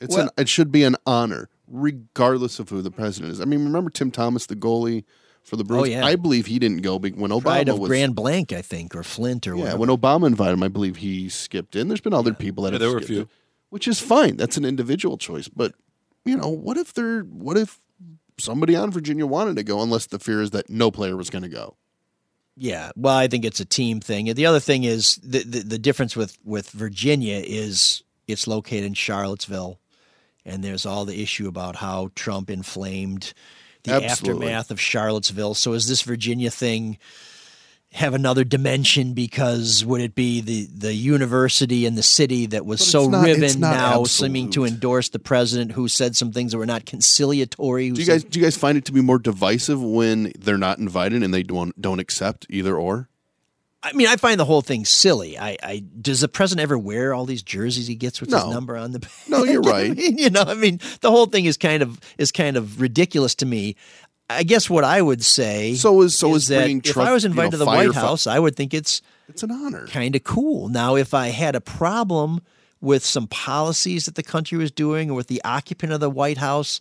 It's well, an, it should be an honor, regardless of who the president is. I mean, remember Tim Thomas, the goalie for the Bruins? Oh, yeah. I believe he didn't go when Obama Pride of was Grand Blanc, I think, or Flint, or yeah, whatever. When Obama invited him, I believe he skipped in. There's been other yeah. people that yeah, have there skipped were a few. In, which is fine. That's an individual choice. But you know, what if they're what if somebody on Virginia wanted to go? Unless the fear is that no player was going to go. Yeah, well, I think it's a team thing. The other thing is the the, the difference with, with Virginia is it's located in Charlottesville, and there's all the issue about how Trump inflamed the Absolutely. aftermath of Charlottesville. So is this Virginia thing have another dimension because would it be the, the university and the city that was but so not, riven now absolute. seeming to endorse the president who said some things that were not conciliatory? Do you guys said, do you guys find it to be more divisive when they're not invited and they don't don't accept either or? I mean, I find the whole thing silly. I, I does the president ever wear all these jerseys he gets with no. his number on the back? No, you're right. I mean, you know, I mean, the whole thing is kind of is kind of ridiculous to me. I guess what I would say so is so is, is that if Trump, I was invited you know, to the White House, I would think it's it's an honor, kind of cool. Now, if I had a problem with some policies that the country was doing, or with the occupant of the White House,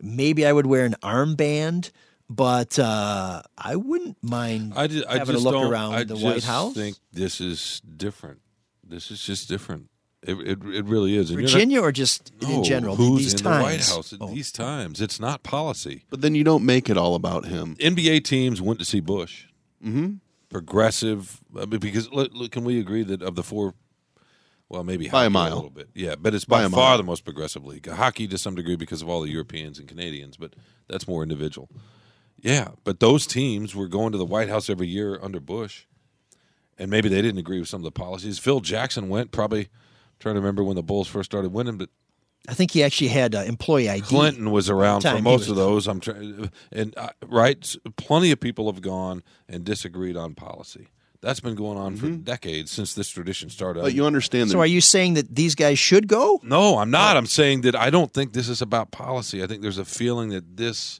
maybe I would wear an armband. But uh, I wouldn't mind I just, having I just a look around I the just White House. I think this is different. This is just different. It it, it really is. And Virginia not, or just no, in general? Who's these in times? The White House at oh. these times? It's not policy. But then you don't make it all about him. N B A teams went to see Bush. Mm-hmm. Progressive. I mean, because look, look, can we agree that of the four, well, maybe by hockey a, mile. a little bit. Yeah, but it's by, by far mile. the most progressive league. Hockey to some degree because of all the Europeans and Canadians, but that's more individual. Yeah, but those teams were going to the White House every year under Bush, and maybe they didn't agree with some of the policies. Phil Jackson went probably, I'm trying to remember when the Bulls first started winning, but I think he actually had uh, employee I D. Clinton was around for most of those. I'm trying, and uh, right, plenty of people have gone and disagreed on policy. That's been going on mm-hmm. for decades since this tradition started. But you understand that. So are you saying that these guys should go? No, I'm not. Oh. I'm saying that I don't think this is about policy. I think there's a feeling that this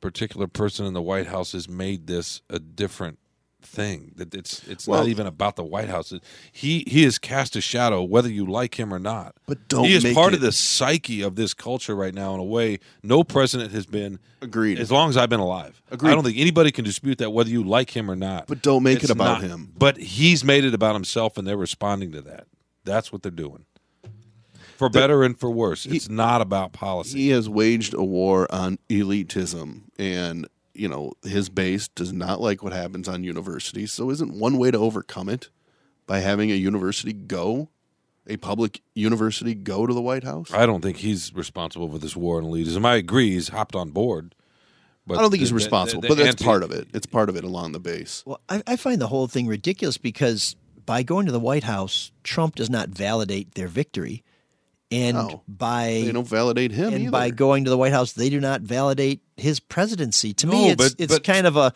particular person in the White House has made this a different thing. That it's it's well, not even about the White House. He he has cast a shadow, whether you like him or not. But don't he is make part it. of the psyche of this culture right now in a way no president has been. Agreed. As long as I've been alive, agreed. I don't think anybody can dispute that, whether you like him or not. But don't make it's it about not, him. But he's made it about himself, and they're responding to that. That's what they're doing. For better and for worse, it's he, not about policy. He has waged a war on elitism, and you know his base does not like what happens on universities. So isn't one way to overcome it by having a university go, a public university go to the White House? I don't think he's responsible for this war on elitism. I agree he's hopped on board. But I don't think the, he's responsible, the, the, the, but that's anti- part of it. It's part of it along the base. Well, I, I find the whole thing ridiculous because by going to the White House, Trump does not validate their victory. And no, by they don't validate him, and either. by going to the White House, they do not validate his presidency. To no, me, it's but, it's but, kind of a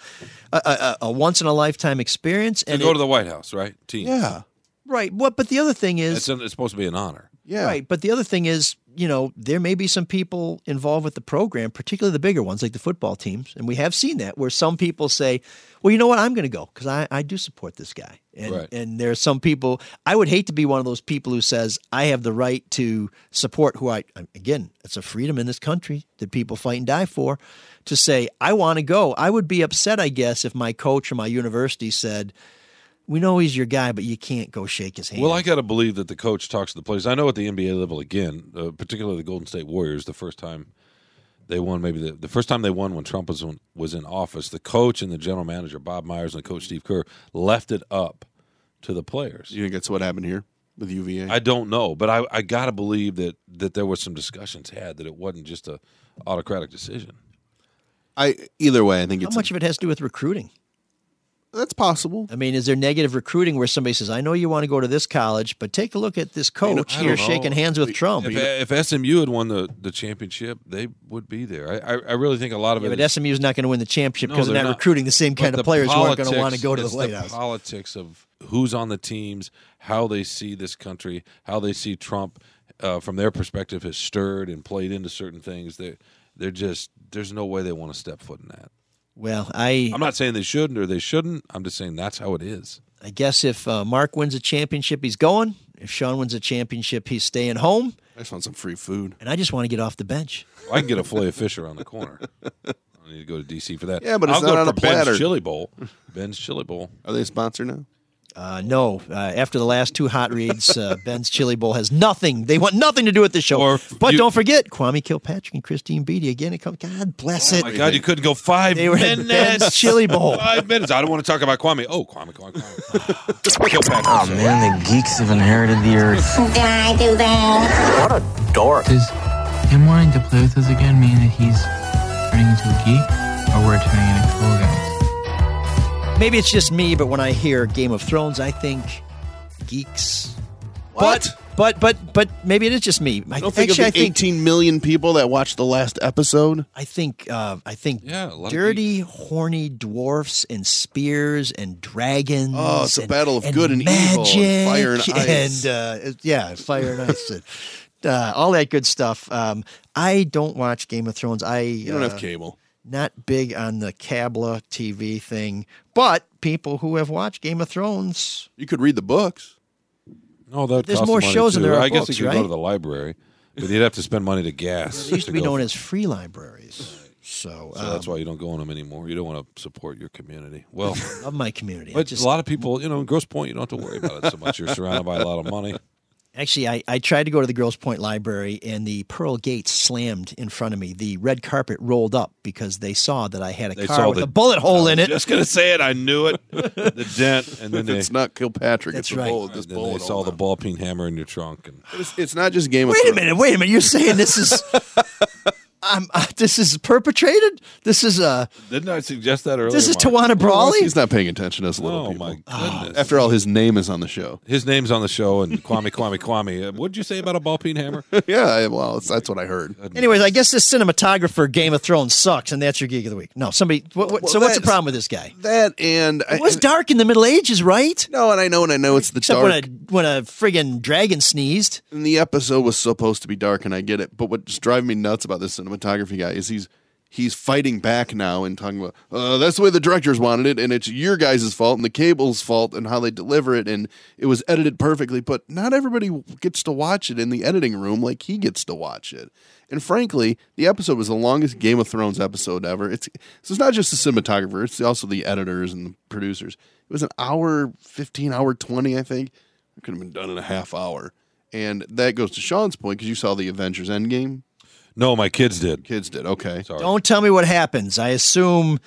a, a a once in a lifetime experience. And to go it, to the White House, right? Teams. Yeah, right. What? But the other thing is, it's, an, it's supposed to be an honor. Yeah, right. But the other thing is, you know, there may be some people involved with the program, particularly the bigger ones, like the football teams, and we have seen that where some people say, "Well, you know what? I'm going to go because I I do support this guy." And, right. and there are some people, I would hate to be one of those people who says, I have the right to support who I, again, it's a freedom in this country that people fight and die for, to say, I want to go. I would be upset, I guess, if my coach or my university said, we know he's your guy, but you can't go shake his hand. Well, I got to believe that the coach talks to the players. I know at the N B A level, again, uh, particularly the Golden State Warriors, the first time they won, maybe the, the first time they won when Trump was, was in office, the coach and the general manager, Bob Myers and the coach, Steve Kerr, left it up to the players. You think that's what happened here with U V A? I don't know, but I, I got to believe that, that there was some discussions had, that it wasn't just an autocratic decision. I Either way, I think How it's... How much a, of it has to do with recruiting? That's possible. I mean, is there negative recruiting where somebody says, I know you want to go to this college, but take a look at this coach here shaking hands with Trump. If, if S M U had won the, the championship, they would be there. I, I, I really think a lot of yeah, it but is, S M U is not going to win the championship because no, they're, they're not recruiting the same kind of players who aren't going to want to go to the White House. It's the politics of who's on the teams, how they see this country, how they see Trump uh, from their perspective has stirred and played into certain things. They're, they're just there's no way they want to step foot in that. Well, I... I'm not saying they shouldn't or they shouldn't. I'm just saying that's how it is. I guess if uh, Mark wins a championship, he's going. If Shaun wins a championship, he's staying home. I just want some free food. And I just want to get off the bench. Well, I can get a filet of fish around the corner. I need to go to D C for that. Yeah, but it's I'll not go on for a platter. Ben's Chili Bowl. Ben's Chili Bowl. Are they a sponsor now? Uh, no. Uh, after the last two hot reads, uh, Ben's Chili Bowl has nothing. They want nothing to do with the show. Or but you, don't forget, Kwame Kilpatrick and Christine Beattie again. God bless oh it. Oh, my God, you couldn't go five they minutes. Were at Ben's Chili Bowl. Five minutes. I don't want to talk about Kwame. Oh, Kwame, Kwame, Kwame. Kilpatrick. Oh, man, the geeks have inherited the earth. Did I do that? What a dork. Is him wanting to play with us again mean that he's turning into a geek? Or we're turning into cool guys? Maybe it's just me, but when I hear Game of Thrones, I think geeks. What? But but but, but maybe it is just me. I don't think of the eighteen million people that watched the last episode. I think uh, I think yeah, dirty, horny dwarfs and spears and dragons. Oh, it's a and, battle of and good and evil, and fire and ice, and uh, yeah, fire and ice. And, uh, all that good stuff. Um, I don't watch Game of Thrones. I you don't uh, have cable. Not big on the Cabla T V thing, but people who have watched Game of Thrones. You could read the books. No, that there's more shows than there are I books, guess you could right? go to the library, but you'd have to spend money to gas. Well, they used to, to be known as free libraries. So, so um, that's why you don't go on them anymore. You don't want to support your community. Well, I love my community. But just, a lot of people, you know, in Grosse Pointe, you don't have to worry about it so much. You're surrounded by a lot of money. Actually, I, I tried to go to the Grosse Pointe Library, and the pearl gates slammed in front of me. The red carpet rolled up because they saw that I had a they car with the, a bullet hole in it. I was just going to say it. I knew it. The dent. And then they, it's not Kilpatrick. That's it's right. Bullet, this and bullet then they saw the ball peen hammer in your trunk. And it's, it's not just Game of Thrones. Wait a minute. Wait a minute. You're saying this is... I'm, uh, this is perpetrated? This is a... Uh, Didn't I suggest that earlier? This is Mark? Tawana Brawley? He's not paying attention to us little oh, people. Oh, my goodness. After all, his name is on the show. His name's on the show, and Kwame, Kwame, Kwame. Uh, what did you say about a ball-peen hammer? Yeah, well, it's, that's what I heard. Anyways, I guess this cinematographer Game of Thrones sucks, and that's your gig of the week. No, somebody... What, what, well, so what's the problem with this guy? That and... It was I, dark in the Middle Ages, right? No, and I know, and I know it's the Except dark... Except when a, when a friggin' dragon sneezed. And the episode was supposed to be dark, and I get it, but what just drives me nuts about this cinematographer photography guy is he's he's fighting back now and talking about uh, that's the way the directors wanted it, and it's your guys' fault and the cable's fault and how they deliver it, and it was edited perfectly, but not everybody gets to watch it in the editing room like he gets to watch it. And frankly, the episode was the longest Game of Thrones episode ever. It's so it's not just the cinematographer, it's also the editors and the producers. It was an hour fifteen, hour twenty, I think. It could have been done in a half hour. And that goes to Sean's point because you saw the Avengers Endgame. No, my kids did. Kids did, okay. Sorry. Don't tell me what happens. I assume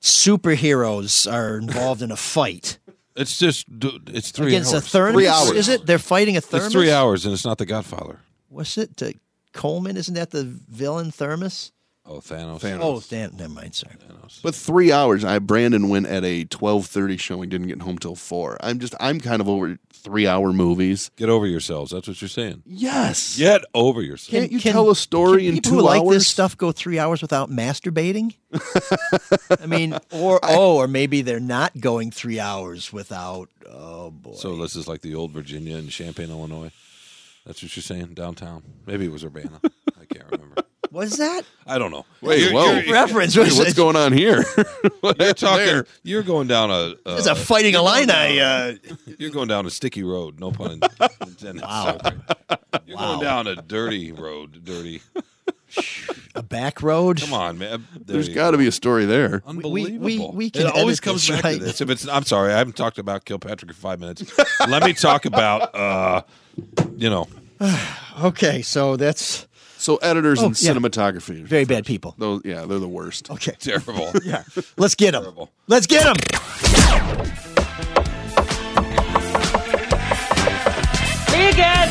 superheroes are involved in a fight. It's just, it's three Against hours. Against a thermos? Three hours. Is it? They're fighting a thermos? It's three hours, and it's not The Godfather. What's it? Uh, Coleman, isn't that the villain thermos? Oh, Thanos. Thanos. Oh, Thanos. Never mind, sorry. Thanos. But three hours. I Brandon went at a twelve thirty showing, didn't get home till four. I'm just, I'm kind of over three-hour movies. Get over yourselves. That's what you're saying. Yes. Get over yourselves. Can't you can, tell a story in two hours? People who like this stuff go three hours without masturbating? I mean, or, oh, or maybe they're not going three hours without, oh, boy. So this is like the old Virginia and Champaign, Illinois? That's what you're saying? Downtown? Maybe it was Urbana. I can't remember. Was that? I don't know. Wait, you're, whoa. You're, reference. Wait, what's going on here? You're talking. There? You're going down a. a There's a fighting Illini. Uh, you're going down a sticky road. No pun intended. Wow. Sorry. You're wow. going down a dirty road. Dirty. A back road. Come on, man. There There's got to be a story there. Unbelievable. We, we, we can it always comes back right. to this. If it's, I'm sorry, I haven't talked about Kilpatrick in five minutes. Let me talk about. Uh, you know. Okay, so that's. So editors oh, and yeah. cinematography. Very bad people. Those, yeah, they're the worst. Okay. Terrible. Yeah. Let's get them. Terrible. Let's get them. Me again.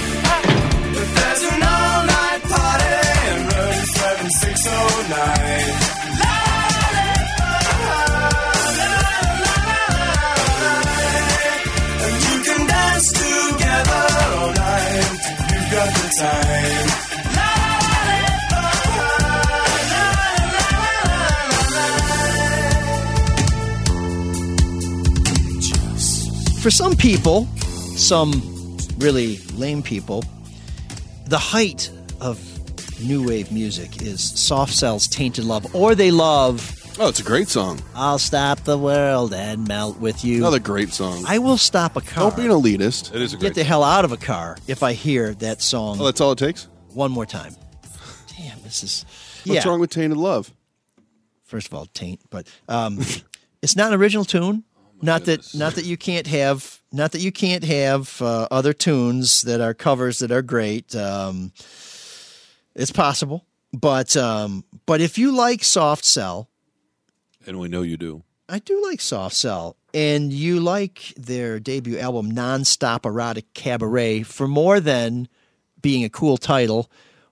If there's an all-night party in room seven six oh nine. And you can dance together all night. You've got the time. For some people, some really lame people, the height of new wave music is Soft Cell's Tainted Love, or they love... Oh, it's a great song. I'll stop the world and melt with you. Another great song. I will stop a car. Don't be an elitist. It is a great Get the hell out of a car if I hear that song. Oh, that's all it takes? One more time. Damn, this is... What's yeah. wrong with Tainted Love? First of all, taint, but um, it's not an original tune. Not that, not that you can't have, not that you can't have uh, other tunes that are covers that are great. Um, it's possible, but um, but if you like Soft Cell, and we know you do, I do like Soft Cell, and you like their debut album, Nonstop Erotic Cabaret, for more than being a cool title.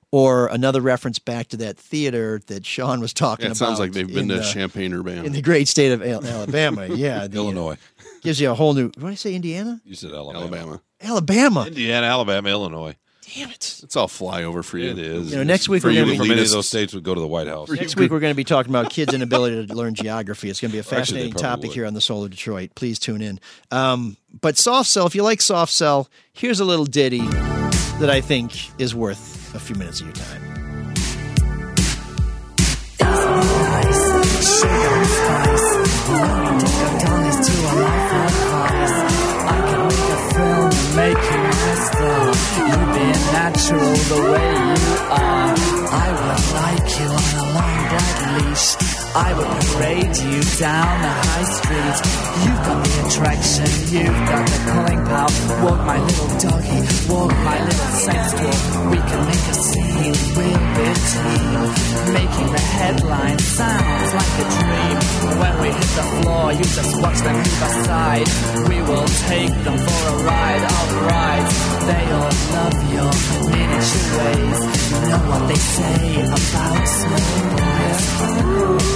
Or another reference back to that theater that Sean was talking yeah, it about. It sounds like they've been to the, Champaign, Urbana. In the great state of Alabama. Yeah. The, Illinois. Uh, gives you a whole new. What did I say, Indiana? You said Alabama. Alabama. Alabama. Indiana, Alabama, Illinois. Damn it. It's all flyover for you. It is. You know, next week for we're going to be. From many of those states would go to the White House. Next week we're going to be talking about kids' inability to learn geography. It's going to be a fascinating Actually, topic would. Here on the Soul of Detroit. Please tune in. Um, but Soft Cell, if you like Soft Cell, here's a little ditty that I think is worth a few minutes of your time. I can make a film and make you natural the way you are. I would like you on a long black leash. I would parade you down the high street. You've got the attraction, you've got the calling power. Walk my little doggy, walk my little sex walk. We can make a scene, we'll be a team. Making the headline sounds like a dream. When we hit the floor, you just watch them move aside. We will take them for a ride, alright. They all love your miniature ways. You know what they say about snow boys.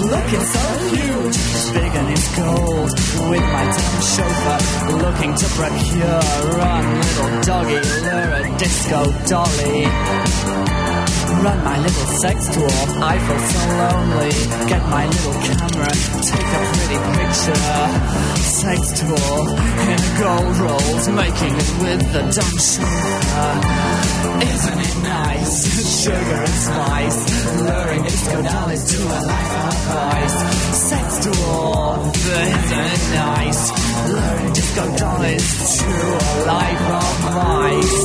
Looking so huge, big and it's gold, with my dumb chauffeur, looking to procure run, little doggy, lure a disco dolly. Run my little sex dwarf, I feel so lonely. Get my little camera, take a pretty picture. Sex dwarf in gold rolls, making it with the dumb chauffeur. Isn't it nice? Sugar and spice, luring disco dollars to a life of vice. Sex dwarf, isn't it nice? Luring disco dollars to a life of vice.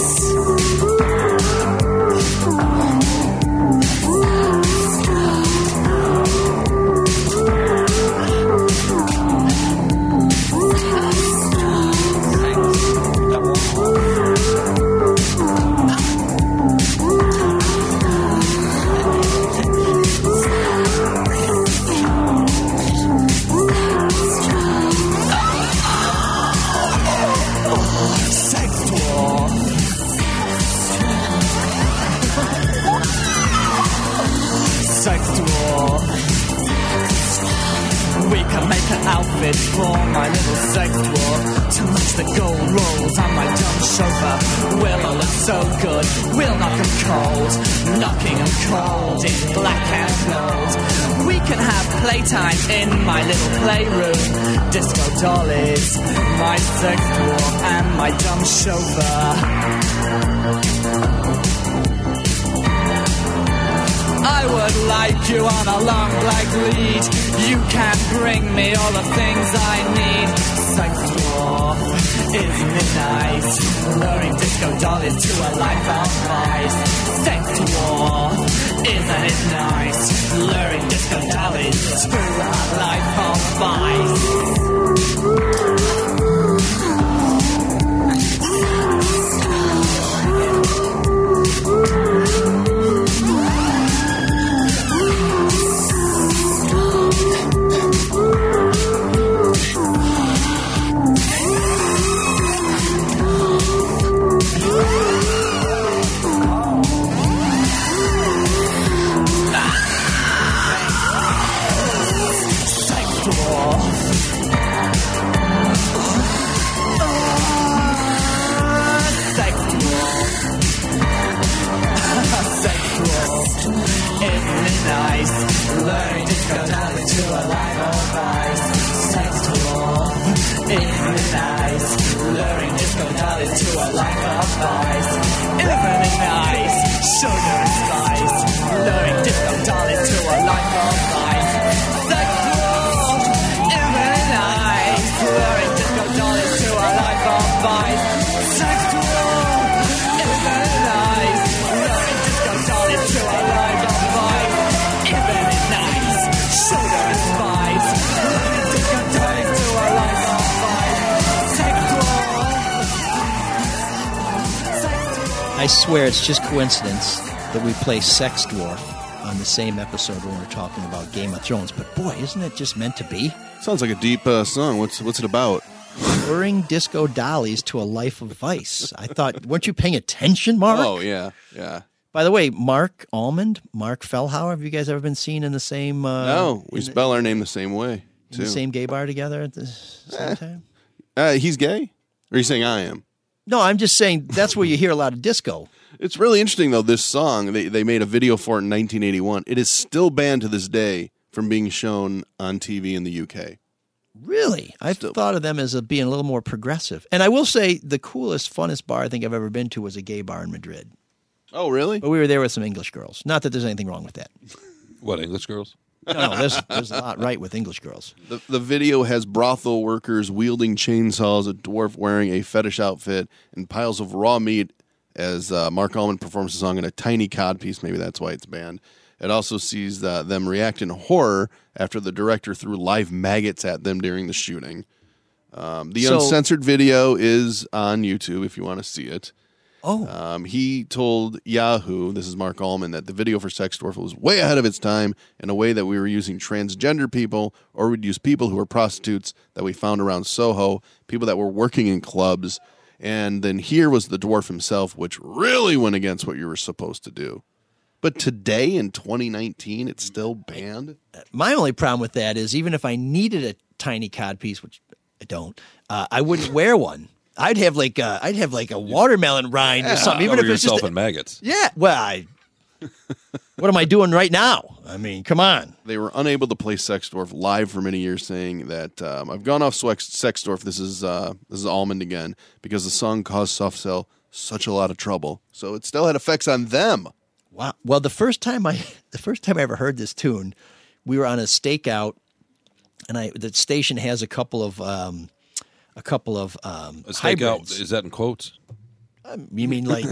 Outfit for my little sex war. Too much the gold rolls on my dumb chauffeur. We'll all look so good, we'll knock 'em cold. Knocking 'em cold in black and gold. We can have playtime in my little playroom. Disco dollies, my sex war, and my dumb chauffeur. I would like you on a long black lead. You can bring me all the things I need. Sex dwarf, isn't it nice? Luring disco dollies to a life of vice. Sex dwarf, isn't it nice? Luring disco dollies to a life of vice. I swear it's just coincidence that we play Sex Dwarf on the same episode when we're talking about Game of Thrones. But boy, isn't it just meant to be? Sounds like a deep uh, song. What's what's it about? Luring disco dollies to a life of vice. I thought, weren't you paying attention, Mark? Oh, yeah, yeah. By the way, Mark Almond, Mark Fellhauer, have you guys ever been seen in the same... Uh, no, we spell the, our name the same way, too. In the same gay bar together at the same eh. time? Uh, he's gay? Or are you saying I am? No, I'm just saying that's where you hear a lot of disco. It's really interesting, though, this song. They, they made a video for it in nineteen eighty-one. It is still banned to this day from being shown on T V in the U K. Really? I still. thought of them as a, being a little more progressive. And I will say the coolest, funnest bar I think I've ever been to was a gay bar in Madrid. Oh, really? But we were there with some English girls. Not that there's anything wrong with that. What, English girls? No, no, there's, there's a lot right with English girls. The, the video has brothel workers wielding chainsaws, a dwarf wearing a fetish outfit, and piles of raw meat as uh, Mark Almond performs the song in a tiny codpiece. Maybe that's why it's banned. It also sees uh, them react in horror after the director threw live maggots at them during the shooting. Um, the so, uncensored video is on YouTube if you want to see it. Oh, um, he told Yahoo, this is Mark Almond, that the video for Sex Dwarf was way ahead of its time in a way that we were using transgender people, or we'd use people who were prostitutes that we found around Soho, people that were working in clubs. And then here was the dwarf himself, which really went against what you were supposed to do. But today in twenty nineteen, it's still banned. My only problem with that is even if I needed a tiny codpiece, which I don't, uh, I wouldn't wear one. I'd have like a, I'd have like a watermelon rind yeah, or something. Even if it's just and maggots. Yeah. Well, I, what am I doing right now? I mean, come on. They were unable to play Sex Dwarf live for many years, saying that um, I've gone off Sex Dwarf. This is uh, this is Almond again because the song caused Soft Cell such a lot of trouble. So it still had effects on them. Wow. Well, the first time I the first time I ever heard this tune, we were on a stakeout, and I the station has a couple of. Um, A couple of um, a hybrids. Out, is that in quotes? Um, you mean like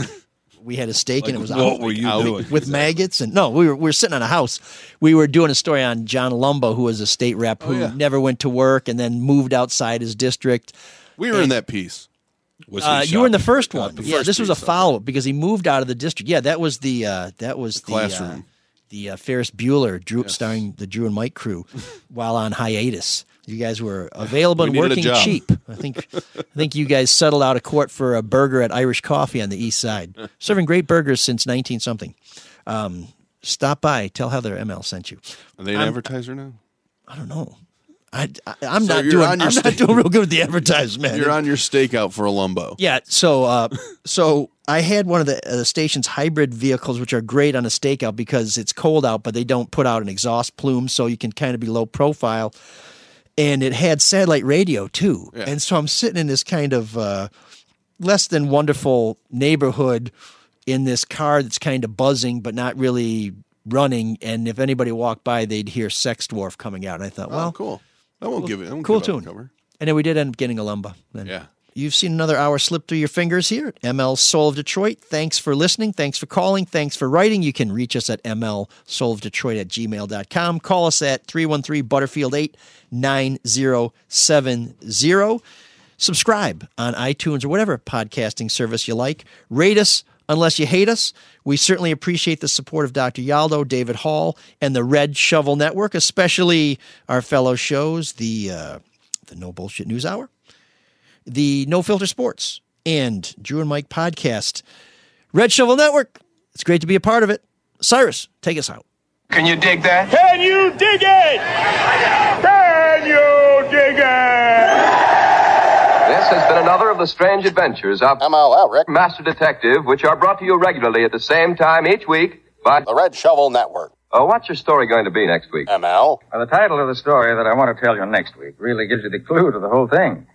we had a steak like, and it was what out, were you out doing? with exactly. maggots? And no, we were we were sitting on a house. We were doing a story on John Lumbo, who was a state rep who oh, yeah. never went to work and then moved outside his district. We were and, in that piece. Was uh, you were in the first one. The first yeah, this was a follow up because he moved out of the district. Yeah, that was the uh, that was the, the classroom. Uh, the uh, Ferris Bueller, Drew, yes. starring the Drew and Mike crew, while on hiatus. You guys were available we and working cheap. I think I think you guys settled out of court for a burger at Irish Coffee on the East Side. Serving great burgers since nineteen something. Um, stop by. Tell Heather M L sent you. Are they an I'm, advertiser now? I don't know. I, I, I'm, so not, doing, I'm not doing real good with the advertisement. You're on your stakeout for a Lumbo. Yeah, so uh, so I had one of the uh, station's hybrid vehicles, which are great on a stakeout because it's cold out, but they don't put out an exhaust plume, so you can kind of be low profile. And it had satellite radio, too. Yeah. And so I'm sitting in this kind of uh, less than wonderful neighborhood in this car that's kind of buzzing but not really running. And if anybody walked by, they'd hear Sex Dwarf coming out. And I thought, well, oh, cool. That won't cool, give it. Won't cool give tune. Cover. And then we did end up getting a lumba. Then. Yeah. You've seen another hour slip through your fingers here at M L Soul of Detroit. Thanks for listening. Thanks for calling. Thanks for writing. You can reach us at m l soul of detroit at gmail dot com. Call us at three one three, Butterfield eight, nine zero seven zero. Subscribe on iTunes or whatever podcasting service you like. Rate us unless you hate us. We certainly appreciate the support of Doctor Yaldo, David Hall, and the Red Shovel Network, especially our fellow shows, the uh, the No Bullshit News Hour, the No Filter Sports, and Drew and Mike podcast. Red Shovel Network, it's great to be a part of it. Cyrus, take us out. Can you dig that? Can you dig it? Can you dig it? This has been another of the strange adventures of M L. Elrick, Master Detective, which are brought to you regularly at the same time each week by the Red Shovel Network. Oh, what's your story going to be next week, M L? Uh, the title of the story that I want to tell you next week really gives you the clue to the whole thing.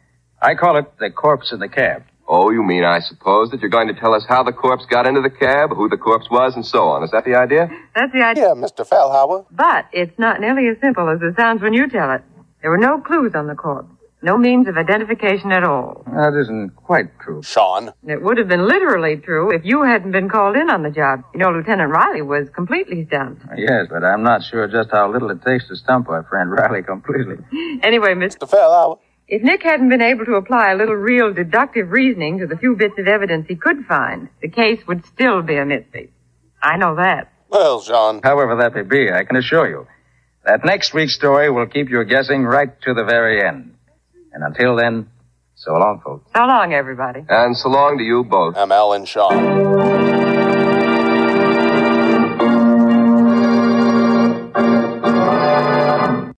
I call it The Corpse in the Cab. Oh, you mean, I suppose, that you're going to tell us how the corpse got into the cab, who the corpse was, and so on. Is that the idea? That's the idea, yeah, Mister Fellhauer. But it's not nearly as simple as it sounds when you tell it. There were no clues on the corpse. No means of identification at all. That isn't quite true, Shaun. It would have been literally true if you hadn't been called in on the job. You know, Lieutenant Riley was completely stumped. Yes, but I'm not sure just how little it takes to stump our friend Riley completely. Anyway, Mister Fellhauer. If Nick hadn't been able to apply a little real deductive reasoning to the few bits of evidence he could find, the case would still be a mystery. I know that. Well, Shaun. However that may be, I can assure you that next week's story will keep you guessing right to the very end. And until then, so long, folks. So long, everybody. And so long to you both. M L and Shaun.